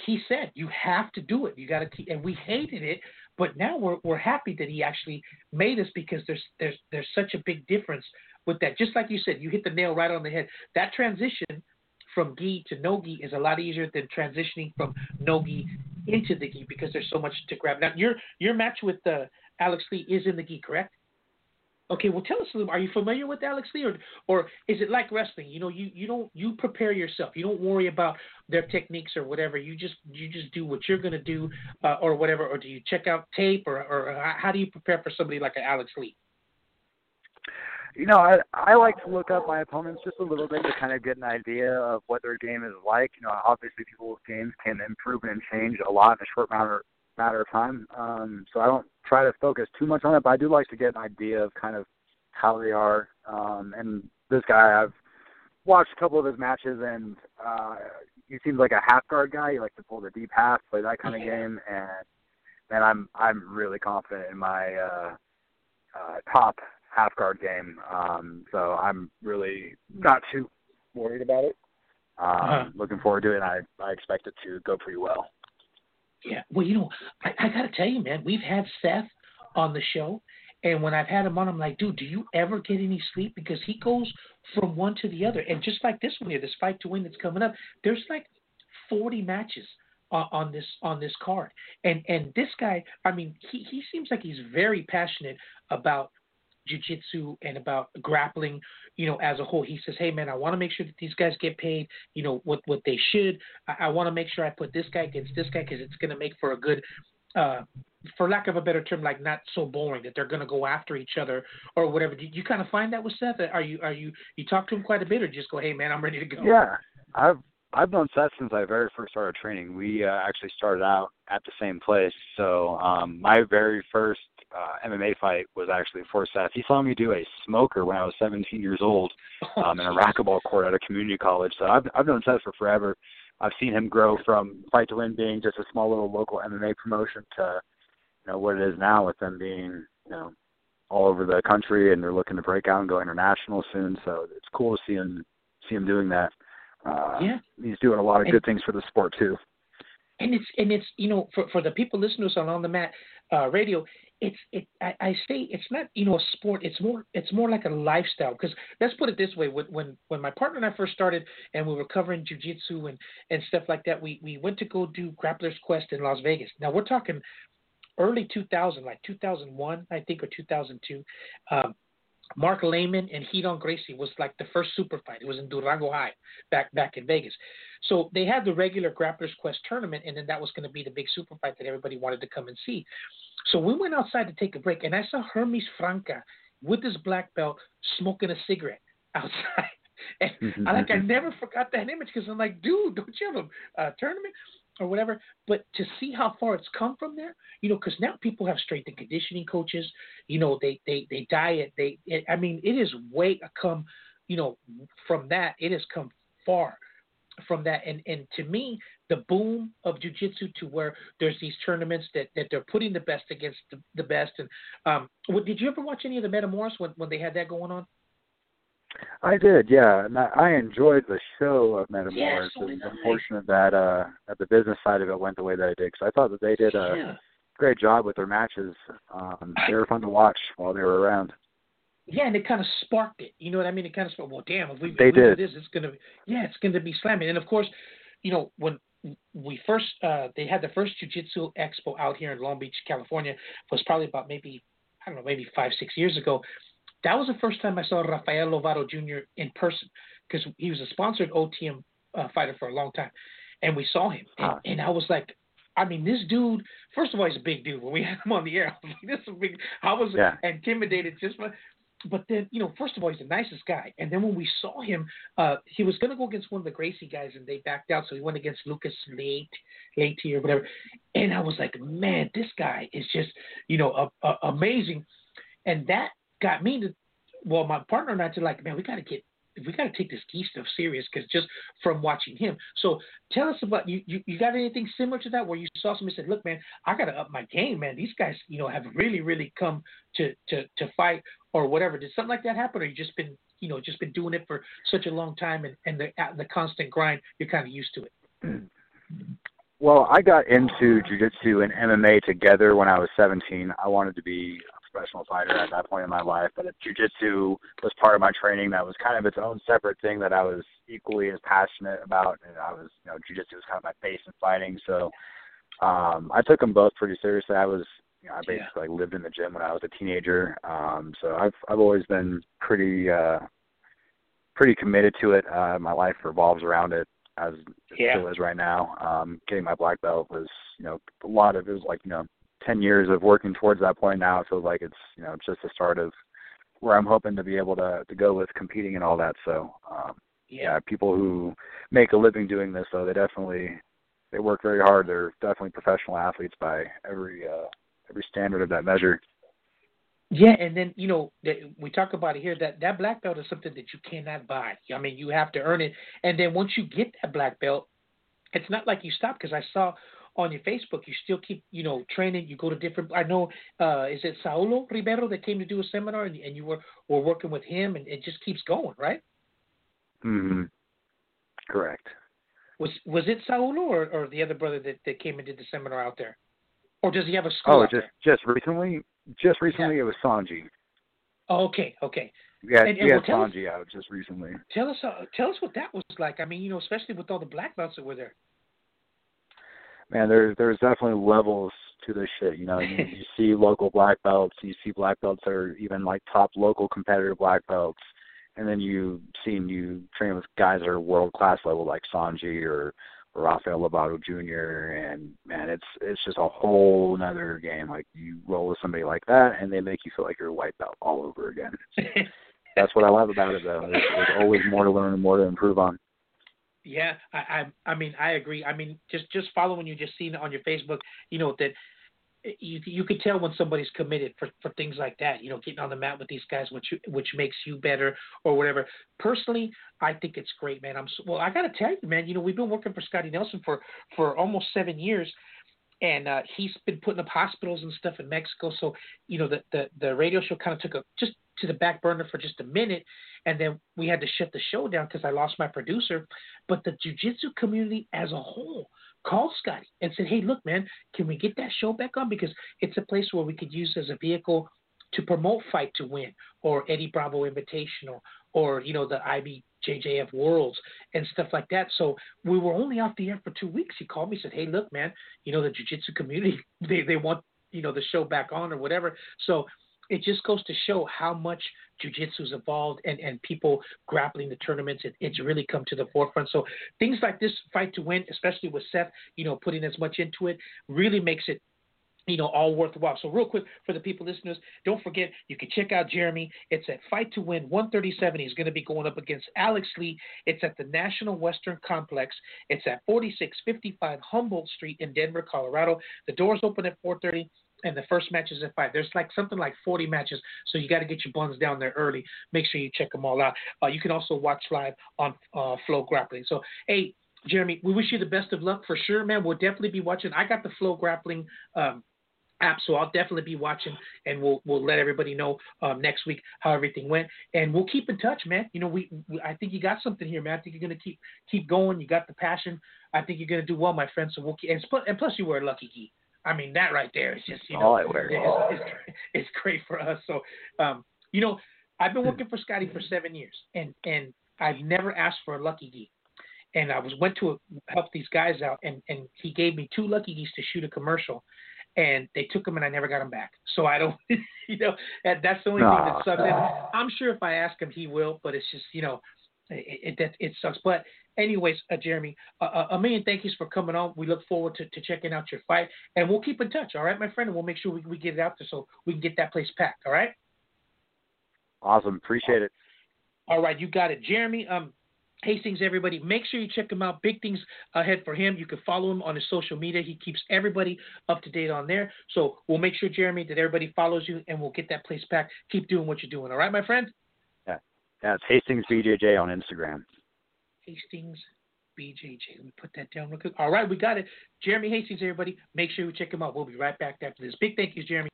he said, you have to do it. You got to keep, and we hated it, but now we're happy that he actually made us because there's such a big difference with that. Just like you said, you hit the nail right on the head. That transition from gi to no gi is a lot easier than transitioning from no gi into the gi because there's so much to grab. Now, your match with Alex Lee is in the gi, correct? Okay, well, tell us a little. Are you familiar with Alex Lee, or is it like wrestling? You know, you prepare yourself. You don't worry about their techniques or whatever. You just do what you're gonna do or whatever. Or do you check out tape, or how do you prepare for somebody like an Alex Lee? You know, I like to look up my opponents just a little bit to kind of get an idea of what their game is like. You know, obviously people's games can improve and change a lot in a short matter of time. So I don't try to focus too much on it, but I do like to get an idea of kind of how they are. And this guy, I've watched a couple of his matches, and he seems like a half guard guy. He likes to pull the deep half, play that kind of game, and I'm really confident in my top half guard game. So I'm really not too worried about it. Looking forward to it, and I expect it to go pretty well. Yeah, well, you know, I got to tell you, man, we've had Seth on the show, and when I've had him on, I'm like, dude, do you ever get any sleep? Because he goes from one to the other. And just like this one here, this Fight to Win that's coming up, there's like 40 matches on this card. And this guy, I mean, he seems like he's very passionate about jiu-jitsu and about grappling, you know, as a whole. He says, hey, man, I want to make sure that these guys get paid, you know, what they should. I want to make sure I put this guy against this guy because it's going to make for a good, for lack of a better term, like not so boring that they're going to go after each other or whatever. Do you kind of find that with Seth? You talk to him quite a bit, or just go, hey, man, I'm ready to go? Yeah, I've known Seth since I very first started training. We actually started out at the same place. So my very first MMA fight was actually for Seth. He saw me do a smoker when I was 17 years old in a racquetball court at a community college. So I've known Seth for forever. I've seen him grow from Fight to Win being just a small little local MMA promotion to, you know, what it is now with them being, you know, all over the country, and they're looking to break out and go international soon. So it's cool to see him doing that. Yeah. He's doing a lot of good things for the sport too. And it's you know, for the people listening to us on the mat radio, I say it's not, you know, a sport. It's more like a lifestyle. Because let's put it this way: when my partner and I first started, and we were covering jiu-jitsu and stuff like that, we went to go do Grappler's Quest in Las Vegas. Now we're talking early 2000, like 2001, I think, or 2002. Mark Lehman and Heaton Gracie was like the first super fight. It was in Durango High back in Vegas. So they had the regular Grappler's Quest tournament, and then that was going to be the big super fight that everybody wanted to come and see. So we went outside to take a break, and I saw Hermes Franca with his black belt smoking a cigarette outside. And I never forgot that image, because I'm like, dude, don't you have a tournament or whatever? But to see how far it's come from there, you know, because now people have strength and conditioning coaches, you know, they diet, I mean, it is way come, you know, from that, it has come far from that. And to me, the boom of jiu-jitsu to where there's these tournaments that they're putting the best against the best. And did you ever watch any of the Metamoris when they had that going on? I did, yeah, and I enjoyed the show of Metamoris. Yeah, so it's unfortunate that the business side of it went the way that it did, because I thought that they did a great job with their matches. They were fun to watch while they were around. Yeah, and it kind of sparked it. You know what I mean? It kind of sparked, well, damn, if we do this, it's gonna be slamming. And of course, you know, when we first they had the first Jiu-Jitsu Expo out here in Long Beach, California, was probably about maybe 5-6 years ago. That was the first time I saw Rafael Lovato Jr. in person, because he was a sponsored OTM fighter for a long time, and we saw him. And I was like, I mean, this dude, first of all, he's a big dude. When we had him on the air, I was like, this is big. I was intimidated just by. But then, you know, first of all, he's the nicest guy. And then when we saw him, he was going to go against one of the Gracie guys, and they backed out. So he went against Lucas Leite or whatever. And I was like, man, this guy is just, you know, amazing. And that got me to, well, my partner and I to like, man, we got to take this gi stuff serious, because just from watching him. So tell us about, you got anything similar to that where you saw somebody said, look, man, I got to up my game, man. These guys, you know, have really, really come to fight or whatever. Did something like that happen, or you just been, you know, doing it for such a long time and the constant grind, you're kind of used to it? Well, I got into jiu-jitsu and MMA together when I was 17. I wanted to be professional fighter at that point in my life, but jiu-jitsu was part of my training. That was kind of its own separate thing that I was equally as passionate about, and I was, you know, jiu-jitsu was kind of my base in fighting. So I took them both pretty seriously. I basically lived in the gym when I was a teenager. So I've always been pretty committed to it. My life revolves around it, as it still is right now. Getting my black belt was, it was like, 10 years of working towards that point. Now it feels like it's, just the start of where I'm hoping to be able to go with competing and all that. So, people who make a living doing this, though, they work very hard. They're definitely professional athletes by every standard of that measure. Yeah, and then, we talk about it here, that black belt is something that you cannot buy. I mean, you have to earn it. And then once you get that black belt, it's not like you stop, because I saw on your Facebook you still keep, training. You go to different – I know is it Saulo Ribeiro that came to do a seminar, and you were working with him, and it just keeps going, right? Mm-hmm. Correct. Was it Saulo or the other brother that came and did the seminar out there? Or does he have a school? Oh, just recently? Just recently, it was Sanji. Oh, okay. Yeah, Sanji out just recently. Tell us what that was like. I mean, especially with all the black belts that were there. Man, there's definitely levels to this shit. You see local black belts. You see black belts that are even like top local competitor black belts, and then you train with guys that are world class level, like Sanji or Rafael Lovato Jr., and man, it's just a whole another game. Like, you roll with somebody like that, and they make you feel like you're a white belt all over again. So that's what I love about it, though. There's always more to learn and more to improve on. Yeah, I mean, I agree. I mean, just following you, just seeing it on your Facebook, that you could tell when somebody's committed for things like that. Getting on the mat with these guys, which makes you better or whatever. Personally, I think it's great, man. I gotta tell you, man. We've been working for Scotty Nelson for almost 7 years, and he's been putting up hospitals and stuff in Mexico. So the radio show kind of took just to the back burner for just a minute, and then we had to shut the show down because I lost my producer. But the jiu-jitsu community as a whole called Scotty and said, hey, look, man, can we get that show back on? Because it's a place where we could use as a vehicle to promote Fight to Win or Eddie Bravo Invitational or, the IBJJF Worlds and stuff like that. So we were only off the air for 2 weeks. He called me and said, hey, look, man, the jiu-jitsu community, they want, the show back on or whatever. So it just goes to show how much jiu-jitsu's evolved and people grappling the tournaments. It's really come to the forefront. So things like this Fight to Win, especially with Seth, putting as much into it, really makes it, all worthwhile. So real quick for the people listeners, don't forget, you can check out Jeremy. It's at Fight to Win 137. He's going to be going up against Alex Lee. It's at the National Western Complex. It's at 4655 Humboldt Street in Denver, Colorado. The doors open at 4:30. And the first match is at 5:00. There's something like 40 matches, so you got to get your buns down there early. Make sure you check them all out. You can also watch live on Flow Grappling. So, hey, Jeremy, we wish you the best of luck for sure, man. We'll definitely be watching. I got the Flow Grappling app, so I'll definitely be watching, and we'll let everybody know next week how everything went. And we'll keep in touch, man. I think you got something here, man. I think you're going to keep going. You got the passion. I think you're going to do well, my friend. So plus, you were a Lucky Gee. I mean, that right there is just, it's great for us. So, I've been working for Scotty for 7 years, and I've never asked for a Lucky Gee. And I went to help these guys out, and he gave me 2 Lucky Gees to shoot a commercial, and they took them, and I never got them back. So I don't, that's the only thing that sucks. And I'm sure if I ask him, he will, but it's just, it sucks. But anyways, Jeremy, a million thank yous for coming on. We look forward to checking out your fight, and we'll keep in touch, all right, my friend? And we'll make sure we get it out there so we can get that place packed, all right? Awesome. Appreciate it. All right, you got it. Jeremy Hastings, everybody, make sure you check him out. Big things ahead for him. You can follow him on his social media. He keeps everybody up to date on there. So we'll make sure, Jeremy, that everybody follows you, and we'll get that place packed. Keep doing what you're doing, all right, my friend? Yeah. That's Hastings BJJ on Instagram. Hastings BJJ. Let me put that down real quick. All right, we got it. Jeremy Hastings, everybody. Make sure you check him out. We'll be right back after this. Big thank yous, Jeremy.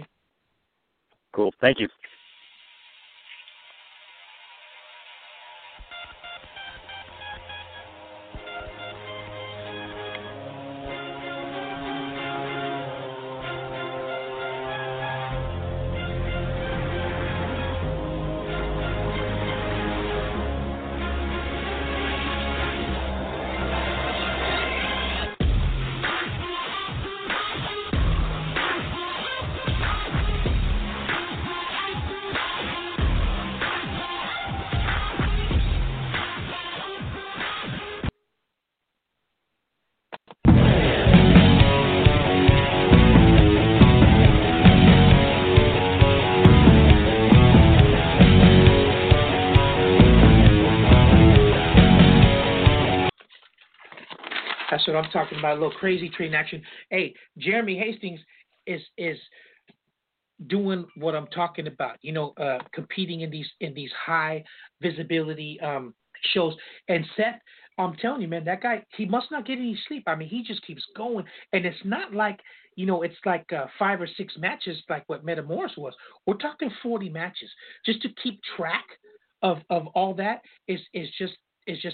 Cool. Thank you. That's what I'm talking about, a little crazy train action. Hey, Jeremy Hastings is doing what I'm talking about, you know, competing in these high visibility shows. And Seth, I'm telling you, man, that guy, he must not get any sleep. I mean, he just keeps going. And it's not like, you know, it's like 5 or 6 matches like what Metamoris was. We're talking 40 matches. Just to keep track of all that is just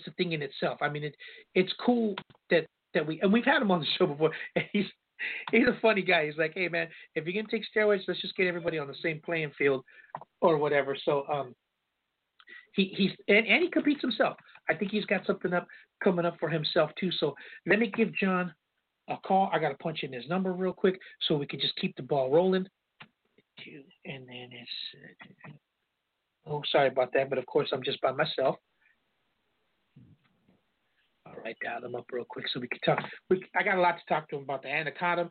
a thing in itself. I mean, it's cool that we've had him on the show before, and he's a funny guy. He's like, hey, man, if you're going to take steroids, let's just get everybody on the same playing field or whatever. So he competes himself. I think he's got something coming up for himself too. So let me give John a call. I got to punch in his number real quick so we can just keep the ball rolling. And then it's oh, sorry about that, but of course I'm just by myself. All right, dial them up real quick so we can talk. I got a lot to talk to them about the Anaconda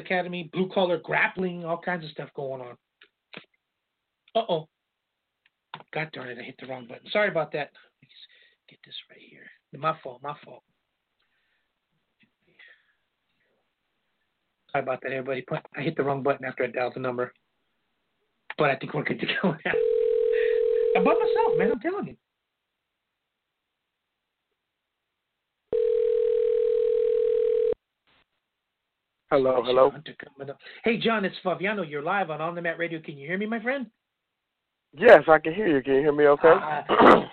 Academy, blue collar grappling, all kinds of stuff going on. Uh-oh. God darn it, I hit the wrong button. Sorry about that. Let me just get this right here. My fault. Sorry about that, everybody. I hit the wrong button after I dialed the number. But I think we're good to go now. I'm by myself, man. I'm telling you. Hello. Hey, John, it's Fabiano. You're live on the Mat Radio. Can you hear me, my friend? Yes, I can hear you. Can you hear me okay?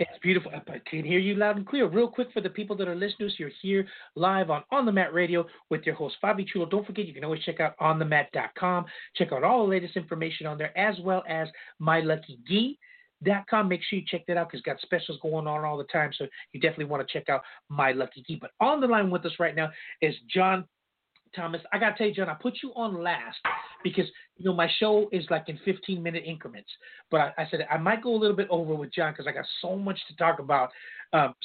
It's beautiful. I can hear you loud and clear. Real quick, for the people that are listeners, you're here live on the Mat Radio with your host, Fabi Chulo. Don't forget, you can always check out onthemat.com. Check out all the latest information on there, as well as myluckygee.com. Make sure you check that out because it's got specials going on all the time, so you definitely want to check out My Lucky Gee. But on the line with us right now is John Thomas. I got to tell you, John, I put you on last because, you know, my show is like in 15-minute increments. But I said I might go a little bit over with John because I got so much to talk about.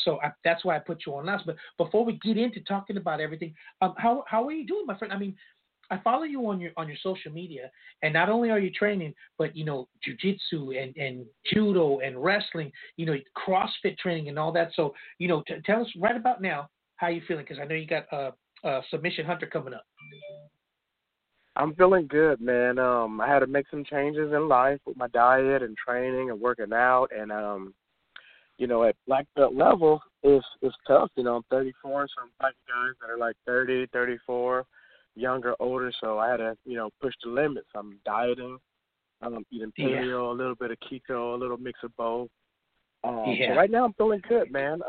So that's why I put you on last. But before we get into talking about everything, how are you doing, my friend? I mean, I follow you on your social media, and not only are you training, but, you know, jiu-jitsu and judo and wrestling, you know, CrossFit training and all that. So, you know, tell us right about now how you feeling because I know you got Submission Hunter coming up. I'm feeling good, man. I had to make some changes in life with my diet and training and working out, and you know, at black belt level, it's tough. You know, I'm 34, so I'm fighting guys that are like 30, 34, younger, older. So I had to, you know, push the limits. I'm dieting. I'm eating paleo, a little bit of keto, a little mix of both. So right now, I'm feeling good, man.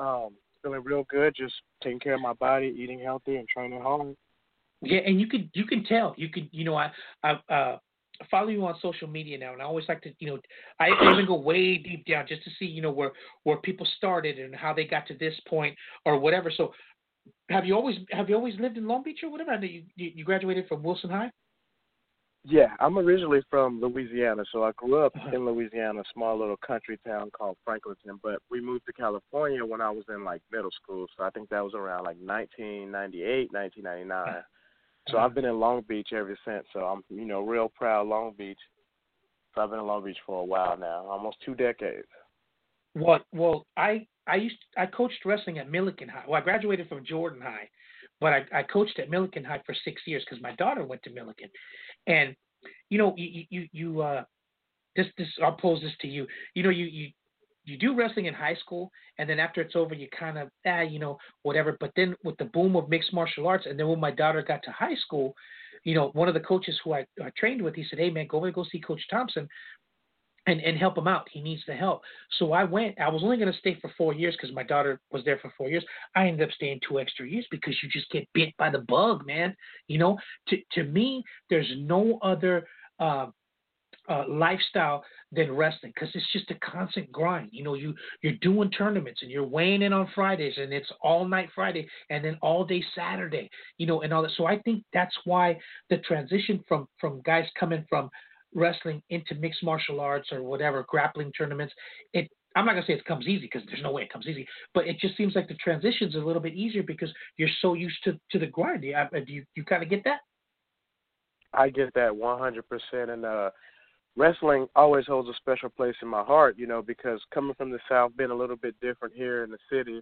Feeling real good, just taking care of my body, eating healthy, and training hard. Yeah, and you can tell. I follow you on social media now, and I always like to, you know, I even go way deep down just to see, you know, where people started and how they got to this point or whatever. So, have you always lived in Long Beach or whatever? I know you graduated from Wilson High. Yeah, I'm originally from Louisiana, so I grew up in Louisiana, a small little country town called Franklinton, but we moved to California when I was in, like, middle school, so I think that was around, like, 1998, 1999. So I've been in Long Beach ever since, so I'm, you know, real proud Long Beach. So I've been in Long Beach for a while now, almost 2 decades. Well, I coached wrestling at Milliken High. Well, I graduated from Jordan High, but I coached at Milliken High for 6 years because my daughter went to Milliken. And, you know, this I'll pose this to you. You know, you do wrestling in high school, and then after it's over, you kind of, you know, whatever. But then with the boom of mixed martial arts, and then when my daughter got to high school, you know, one of the coaches who I trained with, he said, hey, man, go see Coach Thompson and help him out. He needs the help. So I went. I was only going to stay for 4 years because my daughter was there for 4 years. I ended up staying 2 extra years because you just get bit by the bug, man. You know, to me, there's no other lifestyle than wrestling because it's just a constant grind. You know, you're doing tournaments and you're weighing in on Fridays, and it's all night Friday and then all day Saturday, you know, and all that. So I think that's why the transition from guys coming from wrestling into mixed martial arts or whatever, grappling tournaments, I'm not going to say it comes easy because there's no way it comes easy, but it just seems like the transition's a little bit easier because you're so used to the grind. Do you kind of get that? I get that 100%. And wrestling always holds a special place in my heart, you know, because coming from the South, being a little bit different here in the city,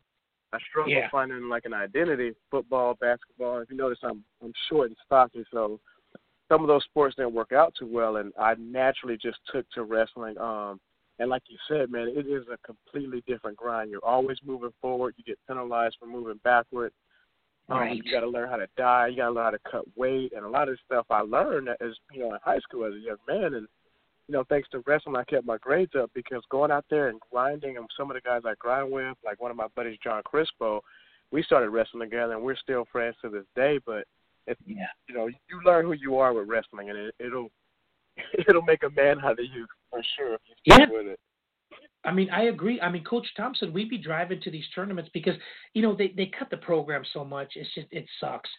I struggle finding like an identity. Football, basketball. If you notice, I'm short and stocky, so some of those sports didn't work out too well, and I naturally just took to wrestling. And like you said, man, it is a completely different grind. You're always moving forward. You get penalized for moving backward. You got to learn how to dive. You got to learn how to cut weight, and a lot of stuff I learned as in high school as a young man. And thanks to wrestling, I kept my grades up because going out there and grinding, and some of the guys I grind with, like one of my buddies, John Crispo, we started wrestling together, and we're still friends to this day. But you learn who you are with wrestling, and it'll make a man out of you for sure if you stick with it. I mean, I agree. I mean, Coach Thompson, we'd be driving to these tournaments because, they cut the program so much. It's just, it sucks,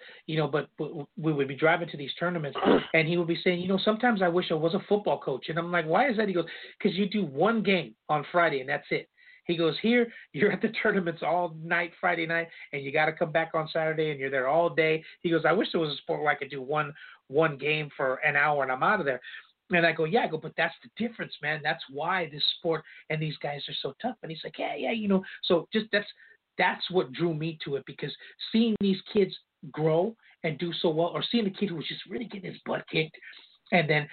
but we would be driving to these tournaments and he would be saying, sometimes I wish I was a football coach. And I'm like, why is that? He goes, because you do one game on Friday and that's it. He goes, here, you're at the tournaments all night, Friday night, and you got to come back on Saturday and you're there all day. He goes, I wish there was a sport where I could do one game for an hour and I'm out of there. And I go, but that's the difference, man. That's why this sport and these guys are so tough. And he's like, so just that's what drew me to it, because seeing these kids grow and do so well, or seeing a kid who was just really getting his butt kicked. And then,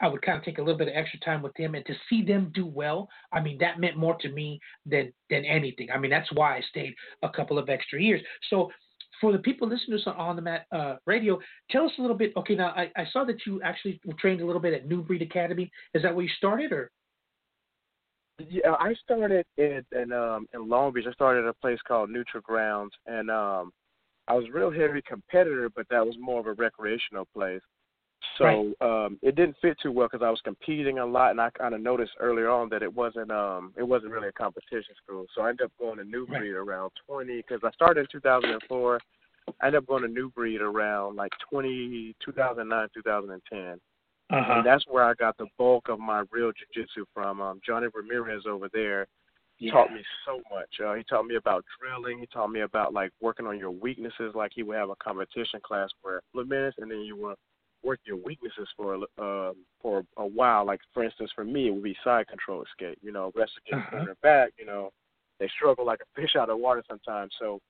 I would kind of take a little bit of extra time with them, and to see them do well, I mean, that meant more to me than anything. I mean, that's why I stayed a couple of extra years. So, for the people listening to us on the Mat Radio, tell us a little bit. Okay, now I saw that you actually trained a little bit at New Breed Academy. Is that where you started, or? Yeah, I started in Long Beach. I started at a place called Neutral Grounds, and I was a real heavy competitor, but that was more of a recreational place. So it didn't fit too well because I was competing a lot, and I kind of noticed earlier on that it wasn't really a competition school. So I ended up going to New Breed around 20, because I started in 2004. I ended up going to New Breed around 2009, 2010. Uh-huh. And that's where I got the bulk of my real jiu-jitsu from. Johnny Ramirez over there taught me so much. He taught me about drilling. He taught me about, working on your weaknesses. Like, he would have a competition class where limits, and then you were work your weaknesses for a while. Like, for instance, for me, it would be side control escape. Rest against their back. They struggle like a fish out of water sometimes. So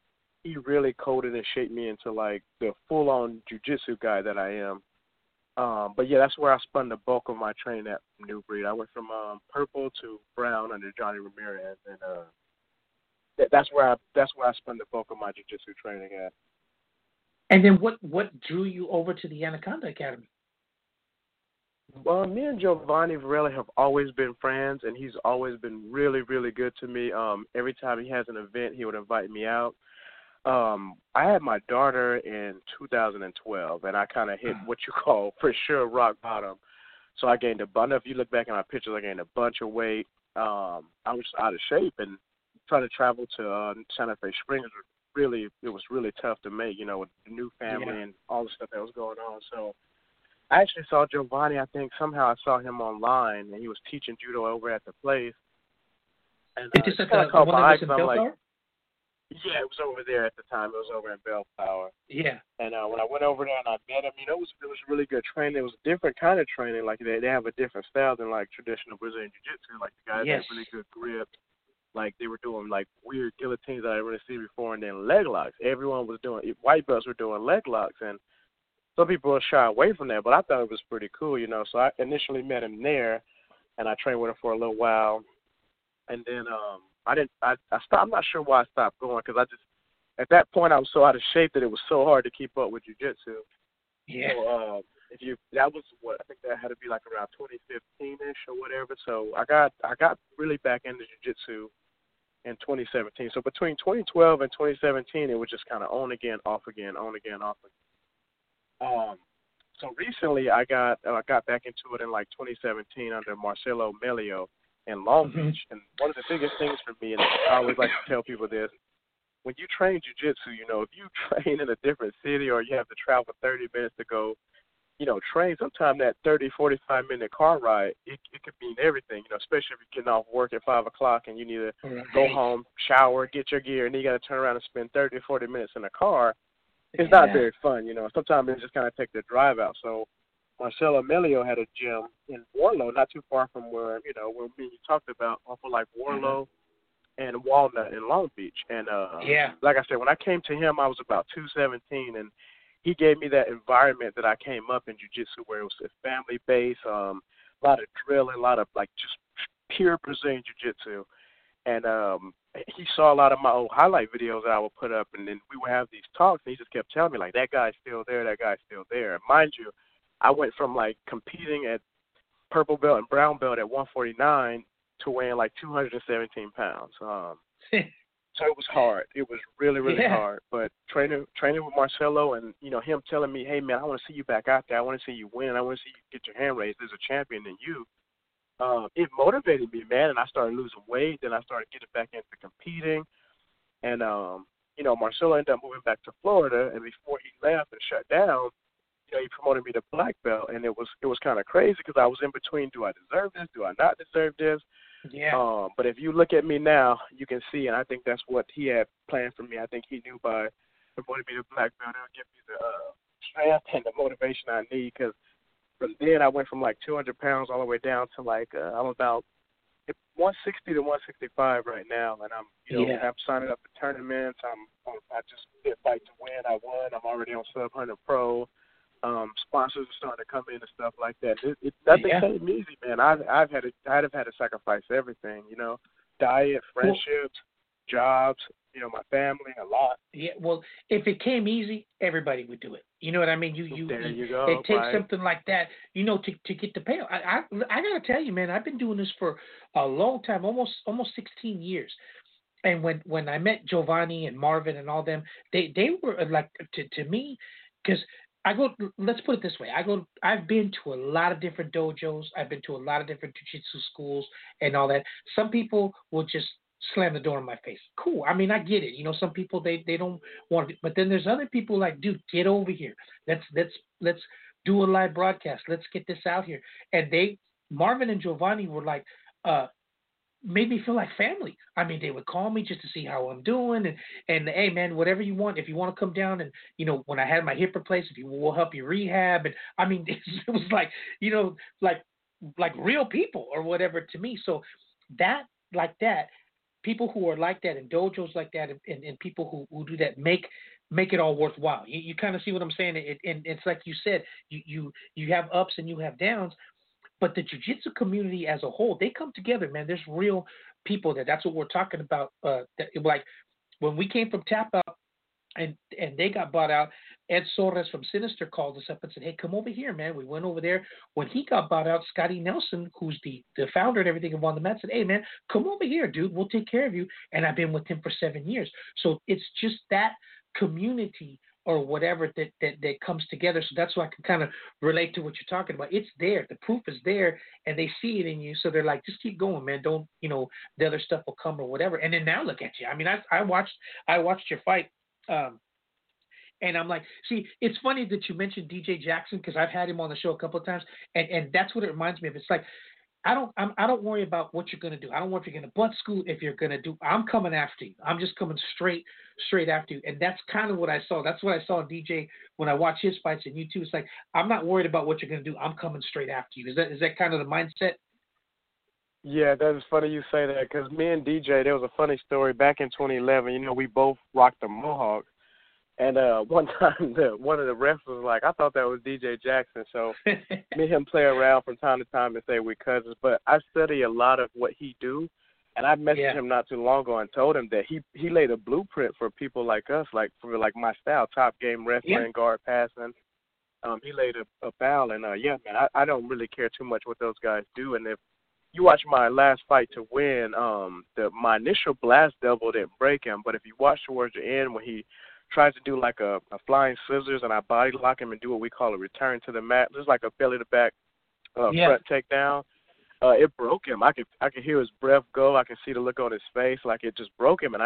he really coded and shaped me into the full-on jiu-jitsu guy that I am. But that's where I spun the bulk of my training at New Breed. I went from purple to brown under Johnny Ramirez, and that's where I spun the bulk of my jiu-jitsu training at. And then what drew you over to the Anaconda Academy? Well, me and Giovanni Varelli have always been friends, and he's always been really, really good to me. Every time he has an event, he would invite me out. I had my daughter in 2012, and I kind of hit what you call, for sure, rock bottom. So I gained I know if you look back at my pictures, I gained a bunch of weight. I was out of shape, and trying to travel to Santa Fe Springs, it was really tough to make, with the new family and all the stuff that was going on. So I actually saw Giovanni, I think somehow I saw him online, and he was teaching judo over at the place. And it's just kind of caught my eye because I'm like, yeah, it was over there at the time. It was over in Bellflower. Yeah. And when I went over there and I met him, it was really good training. It was a different kind of training. Like, they have a different style than traditional Brazilian jiu-jitsu. Like, the guys have really good grip. Like, they were doing, weird guillotines that I never seen before, and then leg locks. Everyone was doing – white belts were doing leg locks, and some people were shy away from that, but I thought it was pretty cool, So I initially met him there, and I trained with him for a little while. And then I stopped. I'm not sure why I stopped going, because I just – at that point, I was so out of shape that it was so hard to keep up with jiu-jitsu. Yeah. So, that was what I think that had to be around 2015-ish or whatever. So I got really back into jiu-jitsu in 2017. So between 2012 and 2017, it was just kind of on again, off again, on again, off again. So recently, I got back into it in 2017 under Marcelo Melio in Long Beach. And one of the biggest things for me, and I always like to tell people this, when you train jiu-jitsu, if you train in a different city or you have to travel 30 minutes to go, train, sometimes that 30, 45-minute car ride, it could mean everything, especially if you're getting off work at 5 o'clock and you need to go home, shower, get your gear, and then you got to turn around and spend 30 or 40 minutes in a car. It's not very fun, Sometimes it just kind of take the drive out. So Marcelo Melio had a gym in Warlow, not too far from where, where me and you talked about, off of Warlow and Walnut in Long Beach. And like I said, when I came to him, I was about 217, and he gave me that environment that I came up in jiu-jitsu, where it was family-based, a lot of drilling, a lot of like just pure Brazilian jiu-jitsu. And he saw a lot of my old highlight videos that I would put up, and then we would have these talks, and he just kept telling me, like, that guy's still there, that guy's still there. And mind you, I went from, like, competing at purple belt and brown belt at 149 to weighing, like, 217 pounds. So it was hard. It was really, really hard. But training with Marcelo and, you know, him telling me, hey, man, I want to see you back out there. I want to see you win. I want to see you get your hand raised. There's a champion in you. It motivated me, man, and I started losing weight. Then I started getting back into competing. And, you know, Marcelo ended up moving back to Florida, and before he left and shut down, you know, he promoted me to black belt, and it was kind of crazy because I was in between, do I deserve this, do I not deserve this? Yeah. But if you look at me now, you can see, and I think that's what he had planned for me. I think he knew by promoting me to black belt, it would give me the strength and the motivation I need, because from then I went from like 200 pounds all the way down to like I'm about 160 to 165 right now, and I'm I'm signing up for tournaments. I just did Fight to Win. I won. I'm already on Submission Hunter Pro. Sponsors are starting to come in and stuff like that. Nothing came easy, man. I'd have had to sacrifice everything, you know, diet, friendships, jobs, you know, my family, a lot. Yeah, well, if it came easy, everybody would do it. You know what I mean? There you go. It takes something like that, you know, to get the payoff. I gotta tell you, man, I've been doing this for a long time, almost 16 years. And when I met Giovanni and Marvin and all them, they were like to me, because let's put it this way. I've been to a lot of different dojos. I've been to a lot of different jiu-jitsu schools and all that. Some people will just slam the door in my face. Cool. I mean, I get it. You know, some people, they don't want to. But then there's other people like, dude, get over here. Let's do a live broadcast. Let's get this out here. And Marvin and Giovanni were like, made me feel like family. I mean, they would call me just to see how I'm doing, and hey, man, whatever you want, if you want to come down, and, you know, when I had my hip replaced, we'll help you rehab. And I mean, it was like, you know, like real people or whatever to me. So people who are like that, and dojos like that, and people who do that make it all worthwhile. You kind of see what I'm saying? And it's like you said, you have ups and you have downs. But the jiu-jitsu community as a whole, they come together, man. There's real people there. That's what we're talking about. Like when we came from Tap Out and they got bought out, Ed Soares from Sinister called us up and said, hey, come over here, man. We went over there. When he got bought out, Scotty Nelson, who's the founder and everything of On The Mat, said, hey, man, come over here, dude. We'll take care of you. And I've been with him for 7 years. So it's just that community or whatever that comes together. So that's why I can kind of relate to what you're talking about. It's there. The proof is there, and they see it in you. So they're like, just keep going, man. Don't, you know, the other stuff will come or whatever. And then now look at you. I mean, I watched your fight. And I'm like, see, it's funny that you mentioned DJ Jackson, because I've had him on the show a couple of times. And that's what it reminds me of. It's like, I don't worry about what you're going to do. I don't worry if you're going to butt scoot, if you're going to do. I'm coming after you. I'm just coming straight after you. And that's kind of what I saw. That's what I saw in DJ when I watched his fights, and you too. It's like, I'm not worried about what you're going to do. I'm coming straight after you. Is that kind of the mindset? Yeah, that's funny you say that, because me and DJ, there was a funny story back in 2011. You know, we both rocked the Mohawk. And one time, one of the refs was like, I thought that was DJ Jackson. So me and him play around from time to time and say we're cousins. But I study a lot of what he do, and I messaged him not too long ago and told him that he laid a blueprint for people like us, like for like my style, top game wrestling, guard passing. He laid a foul, and man, I don't really care too much what those guys do. And if you watch my last Fight to Win, my initial blast double didn't break him. But if you watch towards the end when he tries to do like a flying scissors, and I body lock him and do what we call a return to the mat, just like a belly to back front takedown. It broke him. I could hear his breath go. I can see the look on his face, like it just broke him. And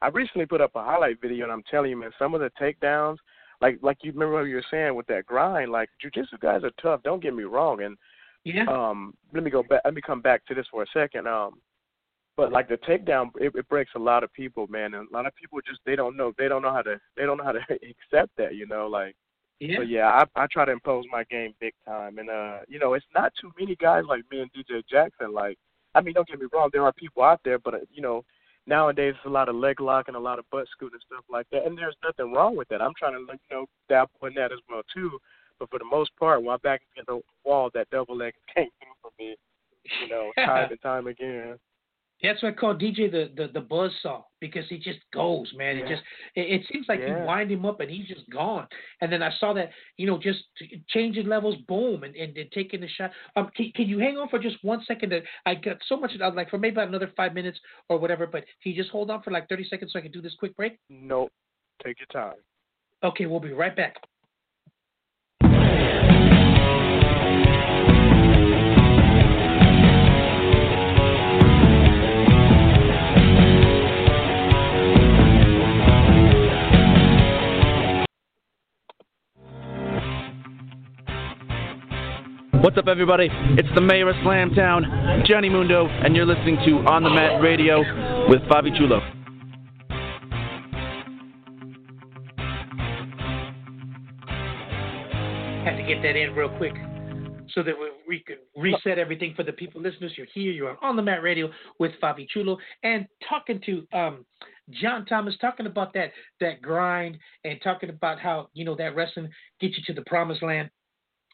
I recently put up a highlight video, and I'm telling you, man, some of the takedowns, like you remember what you were saying with that grind, like jiu-jitsu guys are tough. Don't get me wrong. And let me come back to this for a second. But like the takedown, it breaks a lot of people, man. And a lot of people just they don't know how to accept that, you know. Like, so I try to impose my game big time, and you know, it's not too many guys like me and DJ Jackson. Like, I mean, don't get me wrong, there are people out there, but you know, nowadays it's a lot of leg lock and a lot of butt scooting and stuff like that, and there's nothing wrong with that. I'm trying to, dabble in that as well, too. But for the most part, when my back is against the wall, that double leg came through for me, time and time again. That's why I call DJ the buzzsaw, because he just goes, man. Yeah. It seems like you wind him up and he's just gone. And then I saw that, just changing levels, boom, and taking the shot. Can you hang on for just 1 second? I got so much, like for maybe about another 5 minutes or whatever, but can you just hold on for like 30 seconds so I can do this quick break? No, take your time. Okay, we'll be right back. What's up, everybody? It's the mayor of Slamtown, Johnny Mundo, and you're listening to On The Mat Radio with Fabi Chulo. Had to get that in real quick so that we could reset everything for the people listeners. You're here. You're on The Mat Radio with Fabi Chulo and talking to John Thomas, talking about that grind and talking about how, that wrestling gets you to the promised land.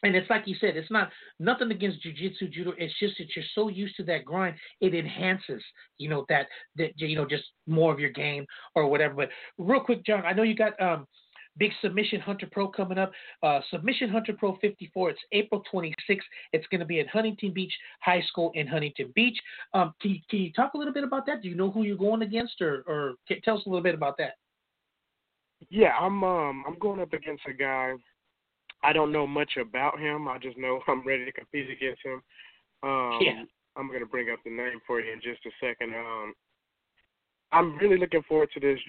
And it's like you said, it's not nothing against jiu-jitsu, judo. It's just that you're so used to that grind, it enhances, that just more of your game or whatever. But real quick, John, I know you got big Submission Hunter Pro coming up. Submission Hunter Pro 54. It's April 26th. It's going to be at Huntington Beach High School in Huntington Beach. Can you talk a little bit about that? Do you know who you're going against, or tell us a little bit about that? Yeah, I'm going up against a guy. I don't know much about him. I just know I'm ready to compete against him. I'm going to bring up the name for you in just a second. I'm really looking forward to this.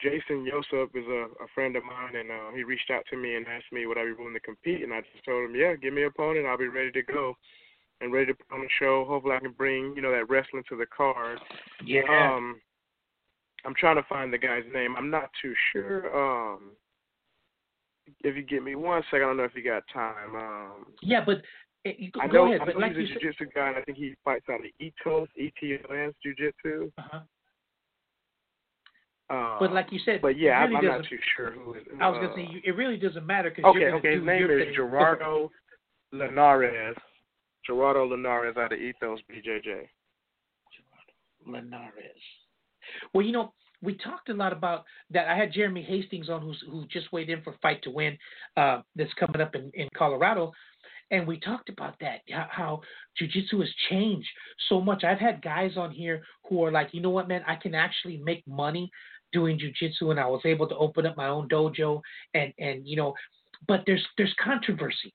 Jason Yosef is a friend of mine, and he reached out to me and asked me would I be willing to compete, and I just told him, yeah, give me an opponent. I'll be ready to go and ready to put on the show. Hopefully I can bring, that wrestling to the card. Yeah. I'm trying to find the guy's name. I'm not too sure. If you give me 1 second, I don't know if you got time. Go ahead. I know he's a jiu-jitsu guy, and I think he fights out of ETOS jiu-jitsu. Uh-huh. But like you said, but yeah, I'm not too sure who it is. I was going to say, it really doesn't matter. Cause his name is Gerardo Linares. Gerardo Linares out of Ethos BJJ. Gerardo Linares. Well, we talked a lot about that. I had Jeremy Hastings on, who just weighed in for Fight to Win, that's coming up in Colorado, and we talked about that, how jiu-jitsu has changed so much. I've had guys on here who are like, you know what, man, I can actually make money doing jiu-jitsu, and I was able to open up my own dojo, and but there's controversy.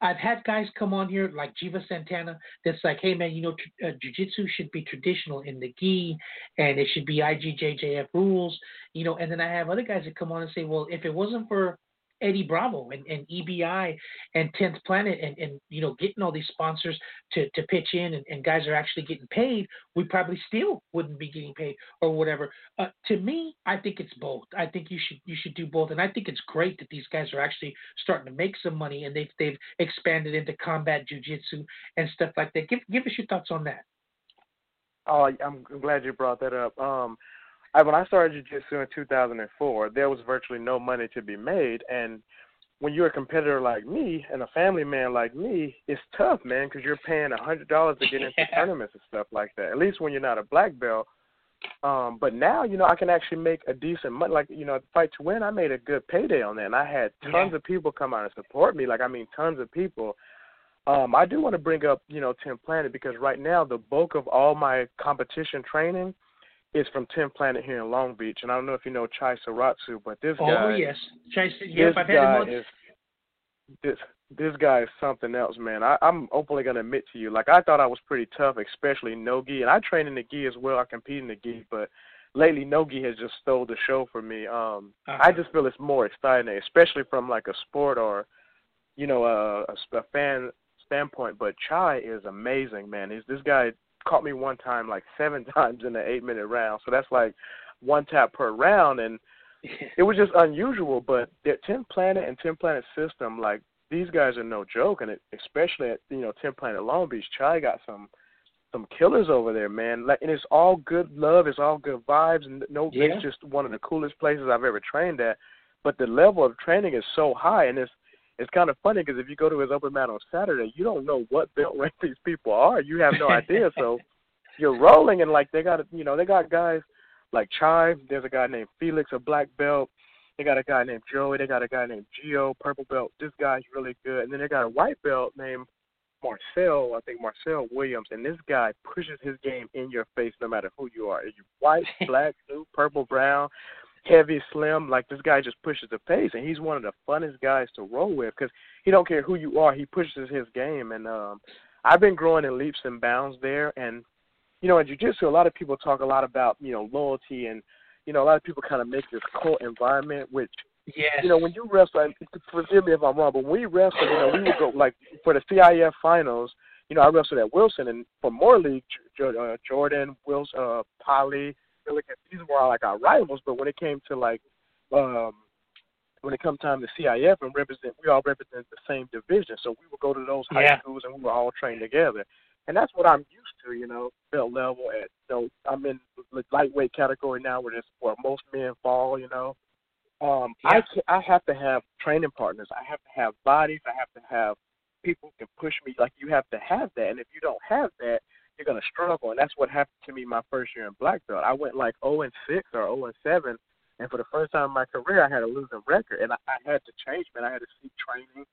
I've had guys come on here like Jiva Santana that's like, hey, man, jiu-jitsu should be traditional in the gi, and it should be IGJJF rules, And then I have other guys that come on and say, well, if it wasn't for Eddie Bravo and EBI and 10th Planet and getting all these sponsors to pitch in and guys are actually getting paid, we probably still wouldn't be getting paid or whatever. To me, I think it's both. I think you should do both. And I think it's great that these guys are actually starting to make some money and they've expanded into combat jiu-jitsu and stuff like that. Give us your thoughts on that. Oh, I'm glad you brought that up. When I started jiu-jitsu in 2004, there was virtually no money to be made. And when you're a competitor like me and a family man like me, it's tough, man, because you're paying $100 to get into tournaments and stuff like that, at least when you're not a black belt. But now, I can actually make a decent money. Like, Fight to Win, I made a good payday on that, and I had tons of people come out and support me. Like, I mean, tons of people. I do want to bring up, 10th Planet, because right now the bulk of all my competition training is from 10th Planet here in Long Beach. And I don't know if you know Chai Saratsu, but this guy... Oh, yes. This guy is something else, man. I'm openly going to admit to you, like, I thought I was pretty tough, especially no-gi. And I train in the gi as well. I compete in the gi. But lately, no-gi has just stole the show for me. I just feel it's more exciting, especially from, like, a sport or, a fan standpoint. But Chai is amazing, man. This guy caught me one time like 7 times in an 8-minute round. So that's like 1 tap per round. And it was just unusual, but their 10th Planet and 10th Planet system, like, these guys are no joke. And especially at, 10th Planet Long Beach, Chai got some some killers over there, man. Like, and it's all good love. It's all good vibes. And it's just one of the coolest places I've ever trained at. But the level of training is so high, and it's kind of funny because if you go to his open mat on Saturday, you don't know what belt rank these people are. You have no idea. So you're rolling, and like they got guys like Chai. There's a guy named Felix, a black belt. They got a guy named Joey. They got a guy named Gio, purple belt. This guy's really good. And then they got a white belt named Marcel, I think Marcel Williams, and this guy pushes his game in your face no matter who you are. Are you white, black, blue, purple, brown, heavy, slim? Like, this guy just pushes the pace, and he's one of the funnest guys to roll with because he don't care who you are. He pushes his game, and I've been growing in leaps and bounds there. And, you know, in jiu-jitsu, a lot of people talk a lot about, you know, loyalty, and, you know, a lot of people kind of make this cult environment, which – yes. You know, when you wrestle, forgive me if I'm wrong, but when we wrestled, you know, we would go, like, for the CIF finals, you know, I wrestled at Wilson, and for more league, Jordan, Wilson, Polly, these were all, like, our rivals, but when it came to, like, when it come time to CIF, and we all represent the same division, so we would go to those high schools, and we were all trained together. And that's what I'm used to, you know, belt level at, so I'm in the lightweight category now where most men fall, you know. I have to have training partners. I have to have bodies. I have to have people who can push me. Like, you have to have that. And if you don't have that, you're going to struggle. And that's what happened to me my first year in black belt. I went like 0-6 or 0-7. And for the first time in my career, I had a losing record. And I had to change, man. I had to seek training.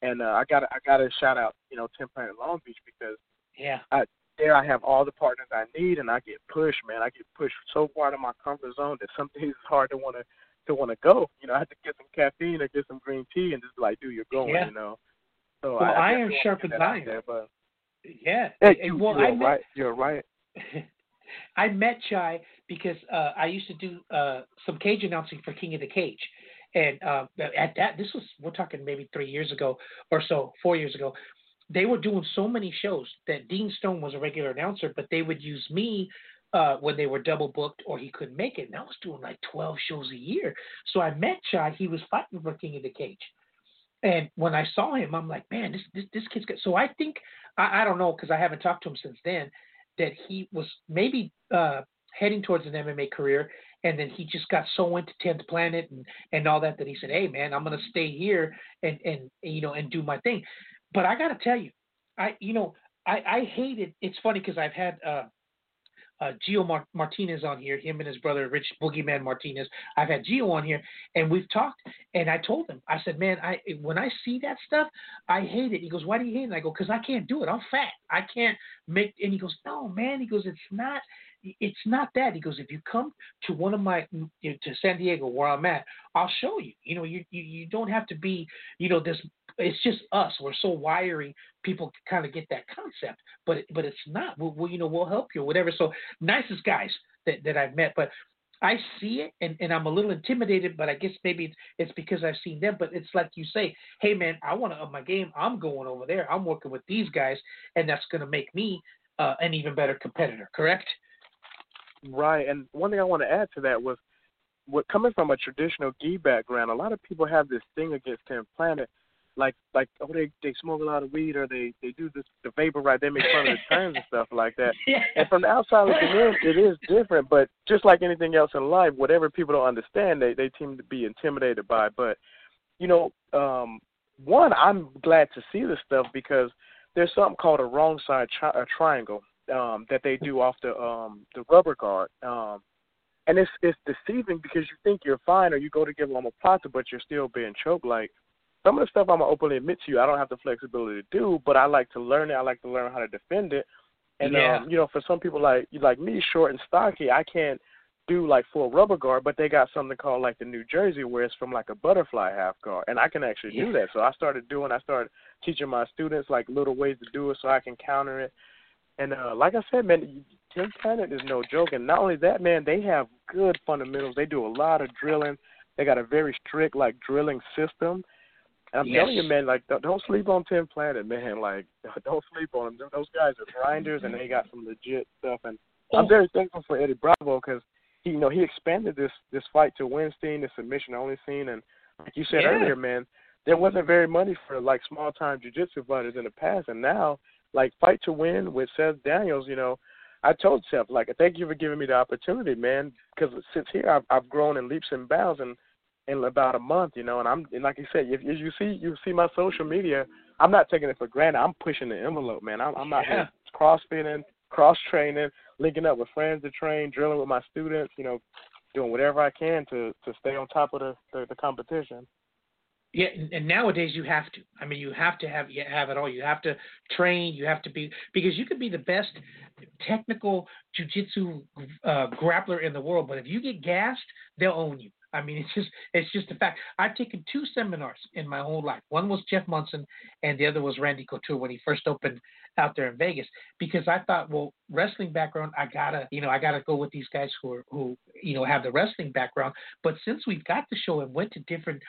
And I got to shout out, you know, 10th Planet Long Beach because I have all the partners I need. And I get pushed, man. I get pushed so far out of my comfort zone that some days it's hard to want to go, you know. I had to get some caffeine or get some green tea and just be like, dude, you're going, you know. So well, iron sharpens iron. You're right. I met Chai because I used to do some cage announcing for King of the Cage, and we're talking maybe 3 years ago or so, 4 years ago. They were doing so many shows that Dean Stone was a regular announcer, but they would use me. When they were double booked or he couldn't make it. And I was doing like 12 shows a year. So I met Chai. He was fighting for King of the Cage. And when I saw him, I'm like, man, this kid's good. So I think, I don't know, because I haven't talked to him since then, that he was maybe heading towards an MMA career. And then he just got so into 10th Planet and all that he said, hey, man, I'm going to stay here and, you know, and do my thing. But I got to tell you, I hated, it's funny because I've had Gio Martinez on here, him and his brother, Rich Boogeyman Martinez. I've had Gio on here, and we've talked, and I told him, I said, man, when I see that stuff, I hate it. He goes, why do you hate it? And I go, because I can't do it. I'm fat. I can't make – and he goes, no, man. He goes, it's not that. He goes, if you come to one of my to San Diego where I'm at, I'll show you. You know, you don't have to be, you know, this – it's just us. We're so wiry. People kind of get that concept, but it's not. We'll help you, whatever. So nicest guys that I've met, but I see it and I'm a little intimidated, but I guess maybe it's because I've seen them. But it's like you say, hey man, I want to up my game. I'm going over there. I'm working with these guys, and that's going to make me an even better competitor. Correct? Right. And one thing I want to add to that was, coming from a traditional gi background, a lot of people have this thing against 10th Planet. Like oh, they smoke a lot of weed, or they do this, the vapor ride, they make fun of the terms and stuff like that. And from the outside looking in, it is different, but just like anything else in life, whatever people don't understand, they seem to be intimidated by. But, you know, one, I'm glad to see this stuff because there's something called a wrong side triangle that they do off the rubber guard. And it's deceiving because you think you're fine or you go to give them a plata, but you're still being choked. Like, some of the stuff I'm going to openly admit to you, I don't have the flexibility to do, but I like to learn it. I like to learn how to defend it. And, you know, for some people like me, short and stocky, I can't do, like, full rubber guard, but they got something called, like, the New Jersey, where it's from, like, a butterfly half guard. And I can actually do that. So I started teaching my students, like, little ways to do it so I can counter it. And like I said, man, 10th Planet is no joke. And not only that, man, they have good fundamentals. They do a lot of drilling. They got a very strict, like, drilling system. And I'm telling you, man, like, don't sleep on 10th Planet, man. Like, don't sleep on them. Those guys are grinders, and they got some legit stuff. And I'm very thankful for Eddie Bravo because, he expanded this fight to win scene, the submission-only scene. And like you said earlier, man, there wasn't very money for, like, small-time jiu-jitsu fighters in the past. And now like Fight to Win with Seth Daniels, you know, I told Seth, like, thank you for giving me the opportunity, man, because since here I've grown in leaps and bounds in about a month, you know, and like you said, if you see my social media, I'm not taking it for granted. I'm pushing the envelope, man. I'm out here crossfitting, cross-training, linking up with friends to train, drilling with my students, you know, doing whatever I can to stay on top of the competition. Yeah, and nowadays you have to. I mean, you have to have it all. You have to train. You have to be, because you could be the best technical jiu-jitsu grappler in the world, but if you get gassed, they'll own you. I mean, it's just a fact. I've taken two seminars in my whole life. One was Jeff Munson, and the other was Randy Couture when he first opened out there in Vegas. Because I thought, well, wrestling background, I gotta go with these guys who you know have the wrestling background. But since we've got the show and went to different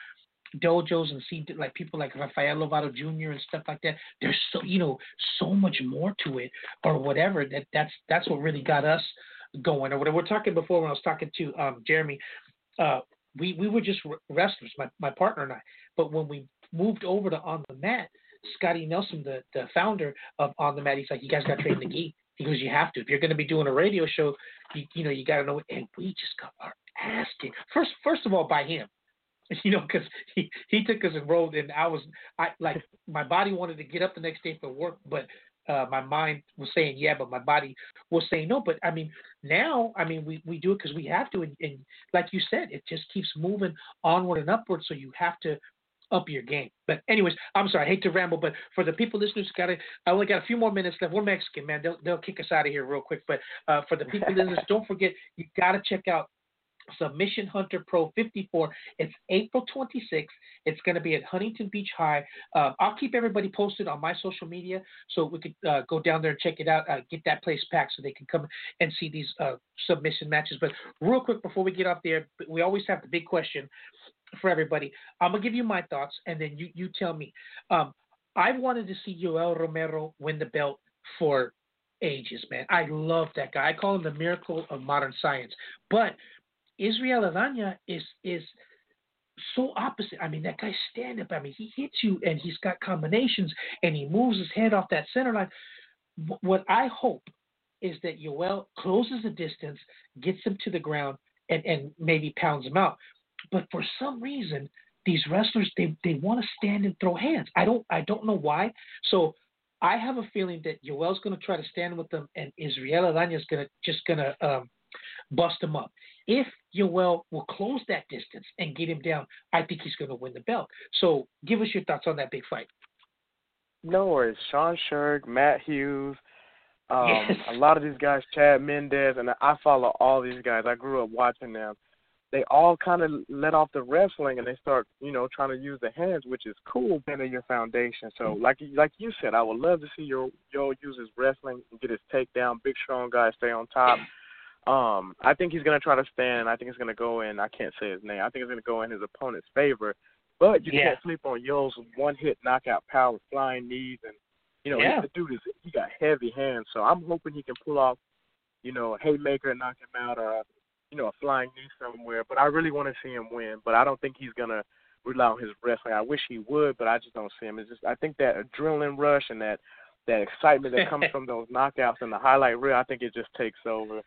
dojos and see like people like Rafael Lovato Jr. and stuff like that, there's so much more to it or whatever that's what really got us going or whatever. We're talking before when I was talking to Jeremy. We were just wrestlers, my partner and I. But when we moved over to On the Mat, Scotty Nelson, the founder of On the Mat, he's like, you guys got to train the gi. He goes, you have to. If you're going to be doing a radio show, you know, you got to know it. And we just got our ass kicked. First of all, by him. You know, because he took us and rolled, and I my body wanted to get up the next day for work, but my mind was saying yeah, but my body was saying no. But I mean, now I mean we do it because we have to, and like you said, it just keeps moving onward and upward. So you have to up your game. But anyways, I'm sorry, I hate to ramble, but for the people listeners, I only got a few more minutes left. We're Mexican, man. They'll kick us out of here real quick. But for the people listeners, don't forget, you got to check out Submission Hunter Pro 54. It's April 26th. It's going to be at Huntington Beach High. I'll keep everybody posted on my social media so we could go down there and check it out, get that place packed so they can come and see these submission matches. But real quick before we get off there, we always have the big question for everybody. I'm going to give you my thoughts, and then you tell me. I wanted to see Yoel Romero win the belt for ages, man. I love that guy. I call him the miracle of modern science. But Israel Adesanya is so opposite. I mean, that guy's stand-up. I mean, he hits you, and he's got combinations, and he moves his head off that center line. What I hope is that Yoel closes the distance, gets him to the ground, and maybe pounds him out. But for some reason, these wrestlers, they want to stand and throw hands. I don't know why. So I have a feeling that Yoel's going to try to stand with them, and Israel Adesanya is going to bust him up. If Yoel will close that distance and get him down, I think he's going to win the belt. So give us your thoughts on that big fight. No worries. Sean Sherk, Matt Hughes, yes. A lot of these guys, Chad Mendez, and I follow all these guys. I grew up watching them. They all kind of let off the wrestling, and they start, you know, trying to use the hands, which is cool, better your foundation. So like you said, I would love to see Yoel use his wrestling and get his takedown, big, strong guy, stay on top. I think he's going to try to stand. I think it's going to go in. I can't say his name. I think it's going to go in his opponent's favor. But you can't sleep on Yoel's one-hit knockout power, flying knees. And, you know, the dude, he got heavy hands. So I'm hoping he can pull off, you know, a haymaker and knock him out, you know, a flying knee somewhere. But I really want to see him win. But I don't think he's going to rely on his wrestling. I wish he would, but I just don't see him. It's just, I think that adrenaline rush and that excitement that comes from those knockouts and the highlight reel, I think it just takes over.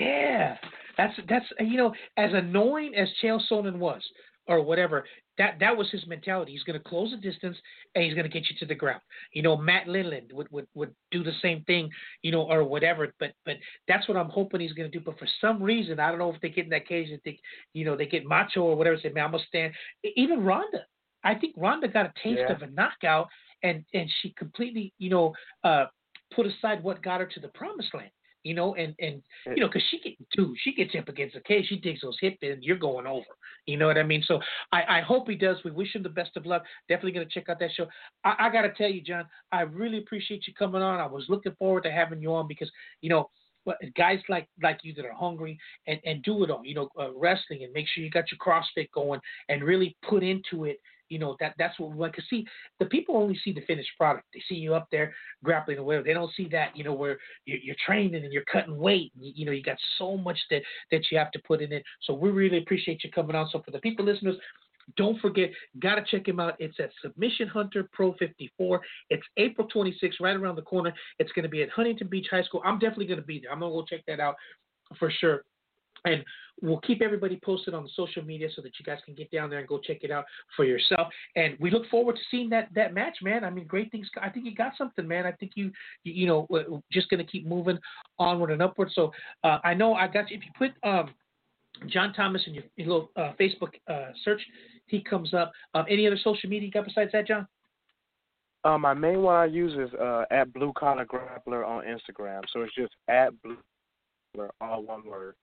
Yeah, that's you know, as annoying as Chael Sonnen was or whatever, that was his mentality. He's going to close the distance and he's going to get you to the ground. You know, Matt Lindland would do the same thing, you know, or whatever. But that's what I'm hoping he's going to do. But for some reason, I don't know if they get in that cage and think, you know, they get macho or whatever. Say, man, I'm gonna stand. Even Ronda, I think Ronda got a taste of a knockout and she completely, you know, put aside what got her to the promised land. You know, and you know, because she gets up against the cage. She digs those hips, and you're going over. You know what I mean? So I hope he does. We wish him the best of luck. Definitely going to check out that show. I got to tell you, John, I really appreciate you coming on. I was looking forward to having you on because, you know, guys like you that are hungry and do it all, you know, wrestling, and make sure you got your CrossFit going and really put into it. You know, that's what we like to see. The people only see the finished product. They see you up there grappling or whatever. They don't see that, you know, where you're training and you're cutting weight. And you know, you got so much that you have to put in it. So we really appreciate you coming on. So for the people listeners, Don't forget, got to check him out. It's at Submission Hunter Pro 54. It's April 26th, right around the corner. It's going to be at Huntington Beach High School. I'm definitely going to be there. I'm going to go check that out for sure. And we'll keep everybody posted on the social media so that you guys can get down there and go check it out for yourself. And we look forward to seeing that match, man. I mean, great things. I think you got something, man. I think you just going to keep moving onward and upward. So I know I got you. If you put John Thomas in your little Facebook search, he comes up. Any other social media you got besides that, John? My main one I use is at Blue Collar Grappler on Instagram. So it's just at Blue Collar, all one word.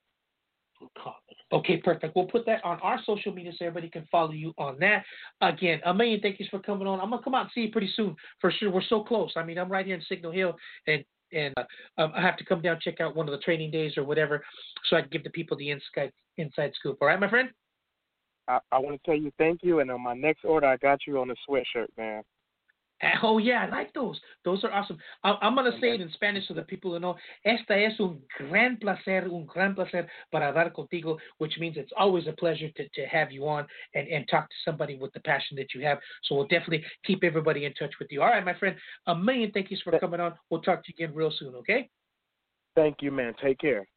Okay, perfect. We'll put that on our social media so everybody can follow you on that. Again, a million thank yous for coming on. I'm going to come out and see you pretty soon for sure. We're so close. I mean, I'm right here in Signal Hill, and I have to come down, check out one of the training days or whatever so I can give the people the inside scoop. All right, my friend? I want to tell you thank you, and on my next order, I got you on a sweatshirt, man. Oh, yeah, I like those. Those are awesome. I'm going to say it in Spanish so that people will know. Esta es un gran placer para hablar contigo, which means it's always a pleasure to have you on and talk to somebody with the passion that you have. So we'll definitely keep everybody in touch with you. All right, my friend, a million thank yous for coming on. We'll talk to you again real soon, okay? Thank you, man. Take care.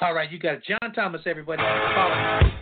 All right, you got it. John Thomas, everybody. Follow.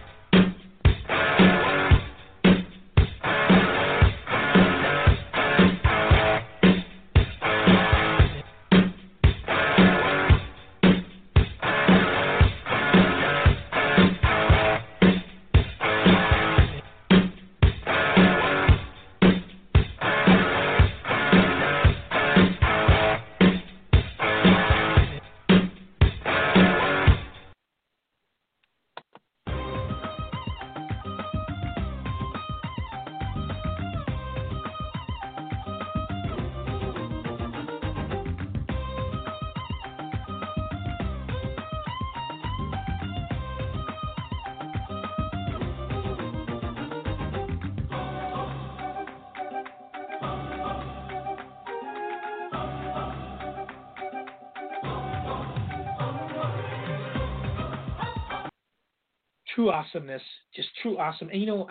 True awesomeness, just true awesome. And, you know,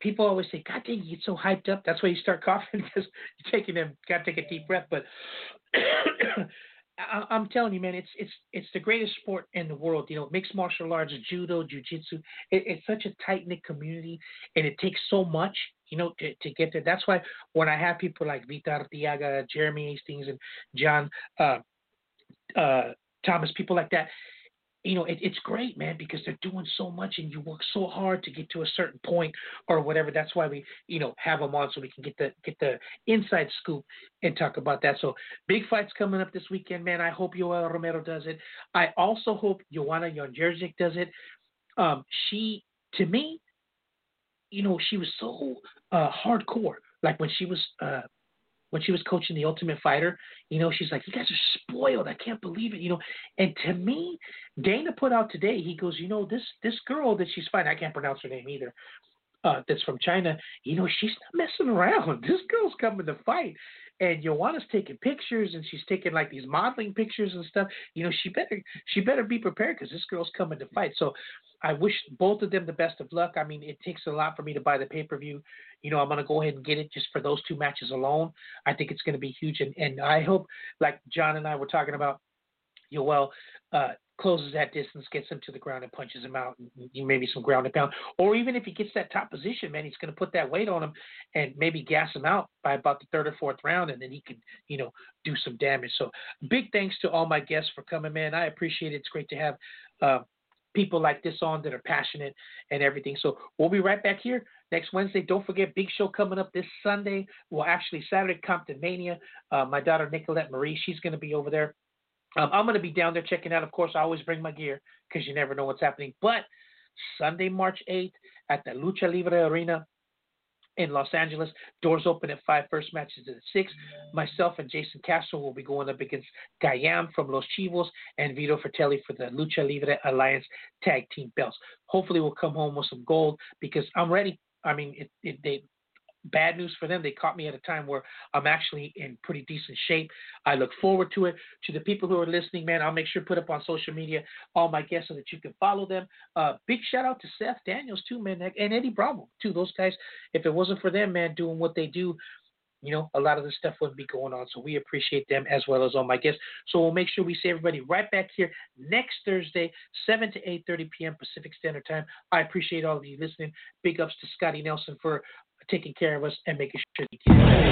people always say, God dang, you get so hyped up. That's why you start coughing because you're taking them. Got to take a deep breath. But I'm telling you, man, it's the greatest sport in the world. You know, mixed martial arts, judo, jiu-jitsu, it's such a tight-knit community, and it takes so much, you know, to get there. That's why when I have people like Vita Artiaga, Jeremy Hastings, and John Thomas, people like that, you know, it's great, man, because they're doing so much and you work so hard to get to a certain point or whatever. That's why we, you know, have them on so we can get the inside scoop and talk about that. So big fights coming up this weekend, man. I hope Yoel Romero does it. I also hope Joanna Jędrzejczyk does it. She, to me, you know, she was so hardcore. Like when she was coaching The Ultimate Fighter, you know, she's like, you guys are spoiled. I can't believe it, you know. And to me, Dana put out today, he goes, you know, this girl that she's fighting, I can't pronounce her name either, that's from China, you know, she's not messing around. This girl's coming to fight. And Joanna's taking pictures, and she's taking, like, these modeling pictures and stuff. You know, she better be prepared because this girl's coming to fight. So I wish both of them the best of luck. I mean, it takes a lot for me to buy the pay-per-view. You know, I'm going to go ahead and get it just for those two matches alone. I think it's going to be huge. And I hope, like John and I were talking about, Yoel closes that distance, gets him to the ground and punches him out, and maybe some ground and pound. Or even if he gets that top position, man, he's going to put that weight on him and maybe gas him out by about the third or fourth round, and then he can, you know, do some damage. So big thanks to all my guests for coming, man. I appreciate it. It's great to have people like this on that are passionate and everything. So we'll be right back here next Wednesday. Don't forget, big show coming up this Sunday. Well, actually Saturday, Compton Mania. My daughter, Nicolette Marie, she's going to be over there. I'm going to be down there checking out. Of course, I always bring my gear because you never know what's happening. But Sunday, March 8th at the Lucha Libre Arena in Los Angeles. Doors open at 5:00. First match is at 6:00. Myself and Jason Castro will be going up against Cayam from Los Chivos and Vito Fratelli for the Lucha Libre Alliance Tag Team Belts. Hopefully we'll come home with some gold because I'm ready. I mean, bad news for them. They caught me at a time where I'm actually in pretty decent shape. I look forward to it. To the people who are listening, man, I'll make sure to put up on social media all my guests so that you can follow them. Big shout out to Seth Daniels too, man, and Eddie Bravo too. Those guys, if it wasn't for them, man, doing what they do, you know, a lot of this stuff wouldn't be going on. So we appreciate them as well as all my guests. So we'll make sure we see everybody right back here next Thursday, 7 to 8:30 p.m. Pacific Standard Time. I appreciate all of you listening. Big ups to Scotty Nelson for taking care of us and making sure he can.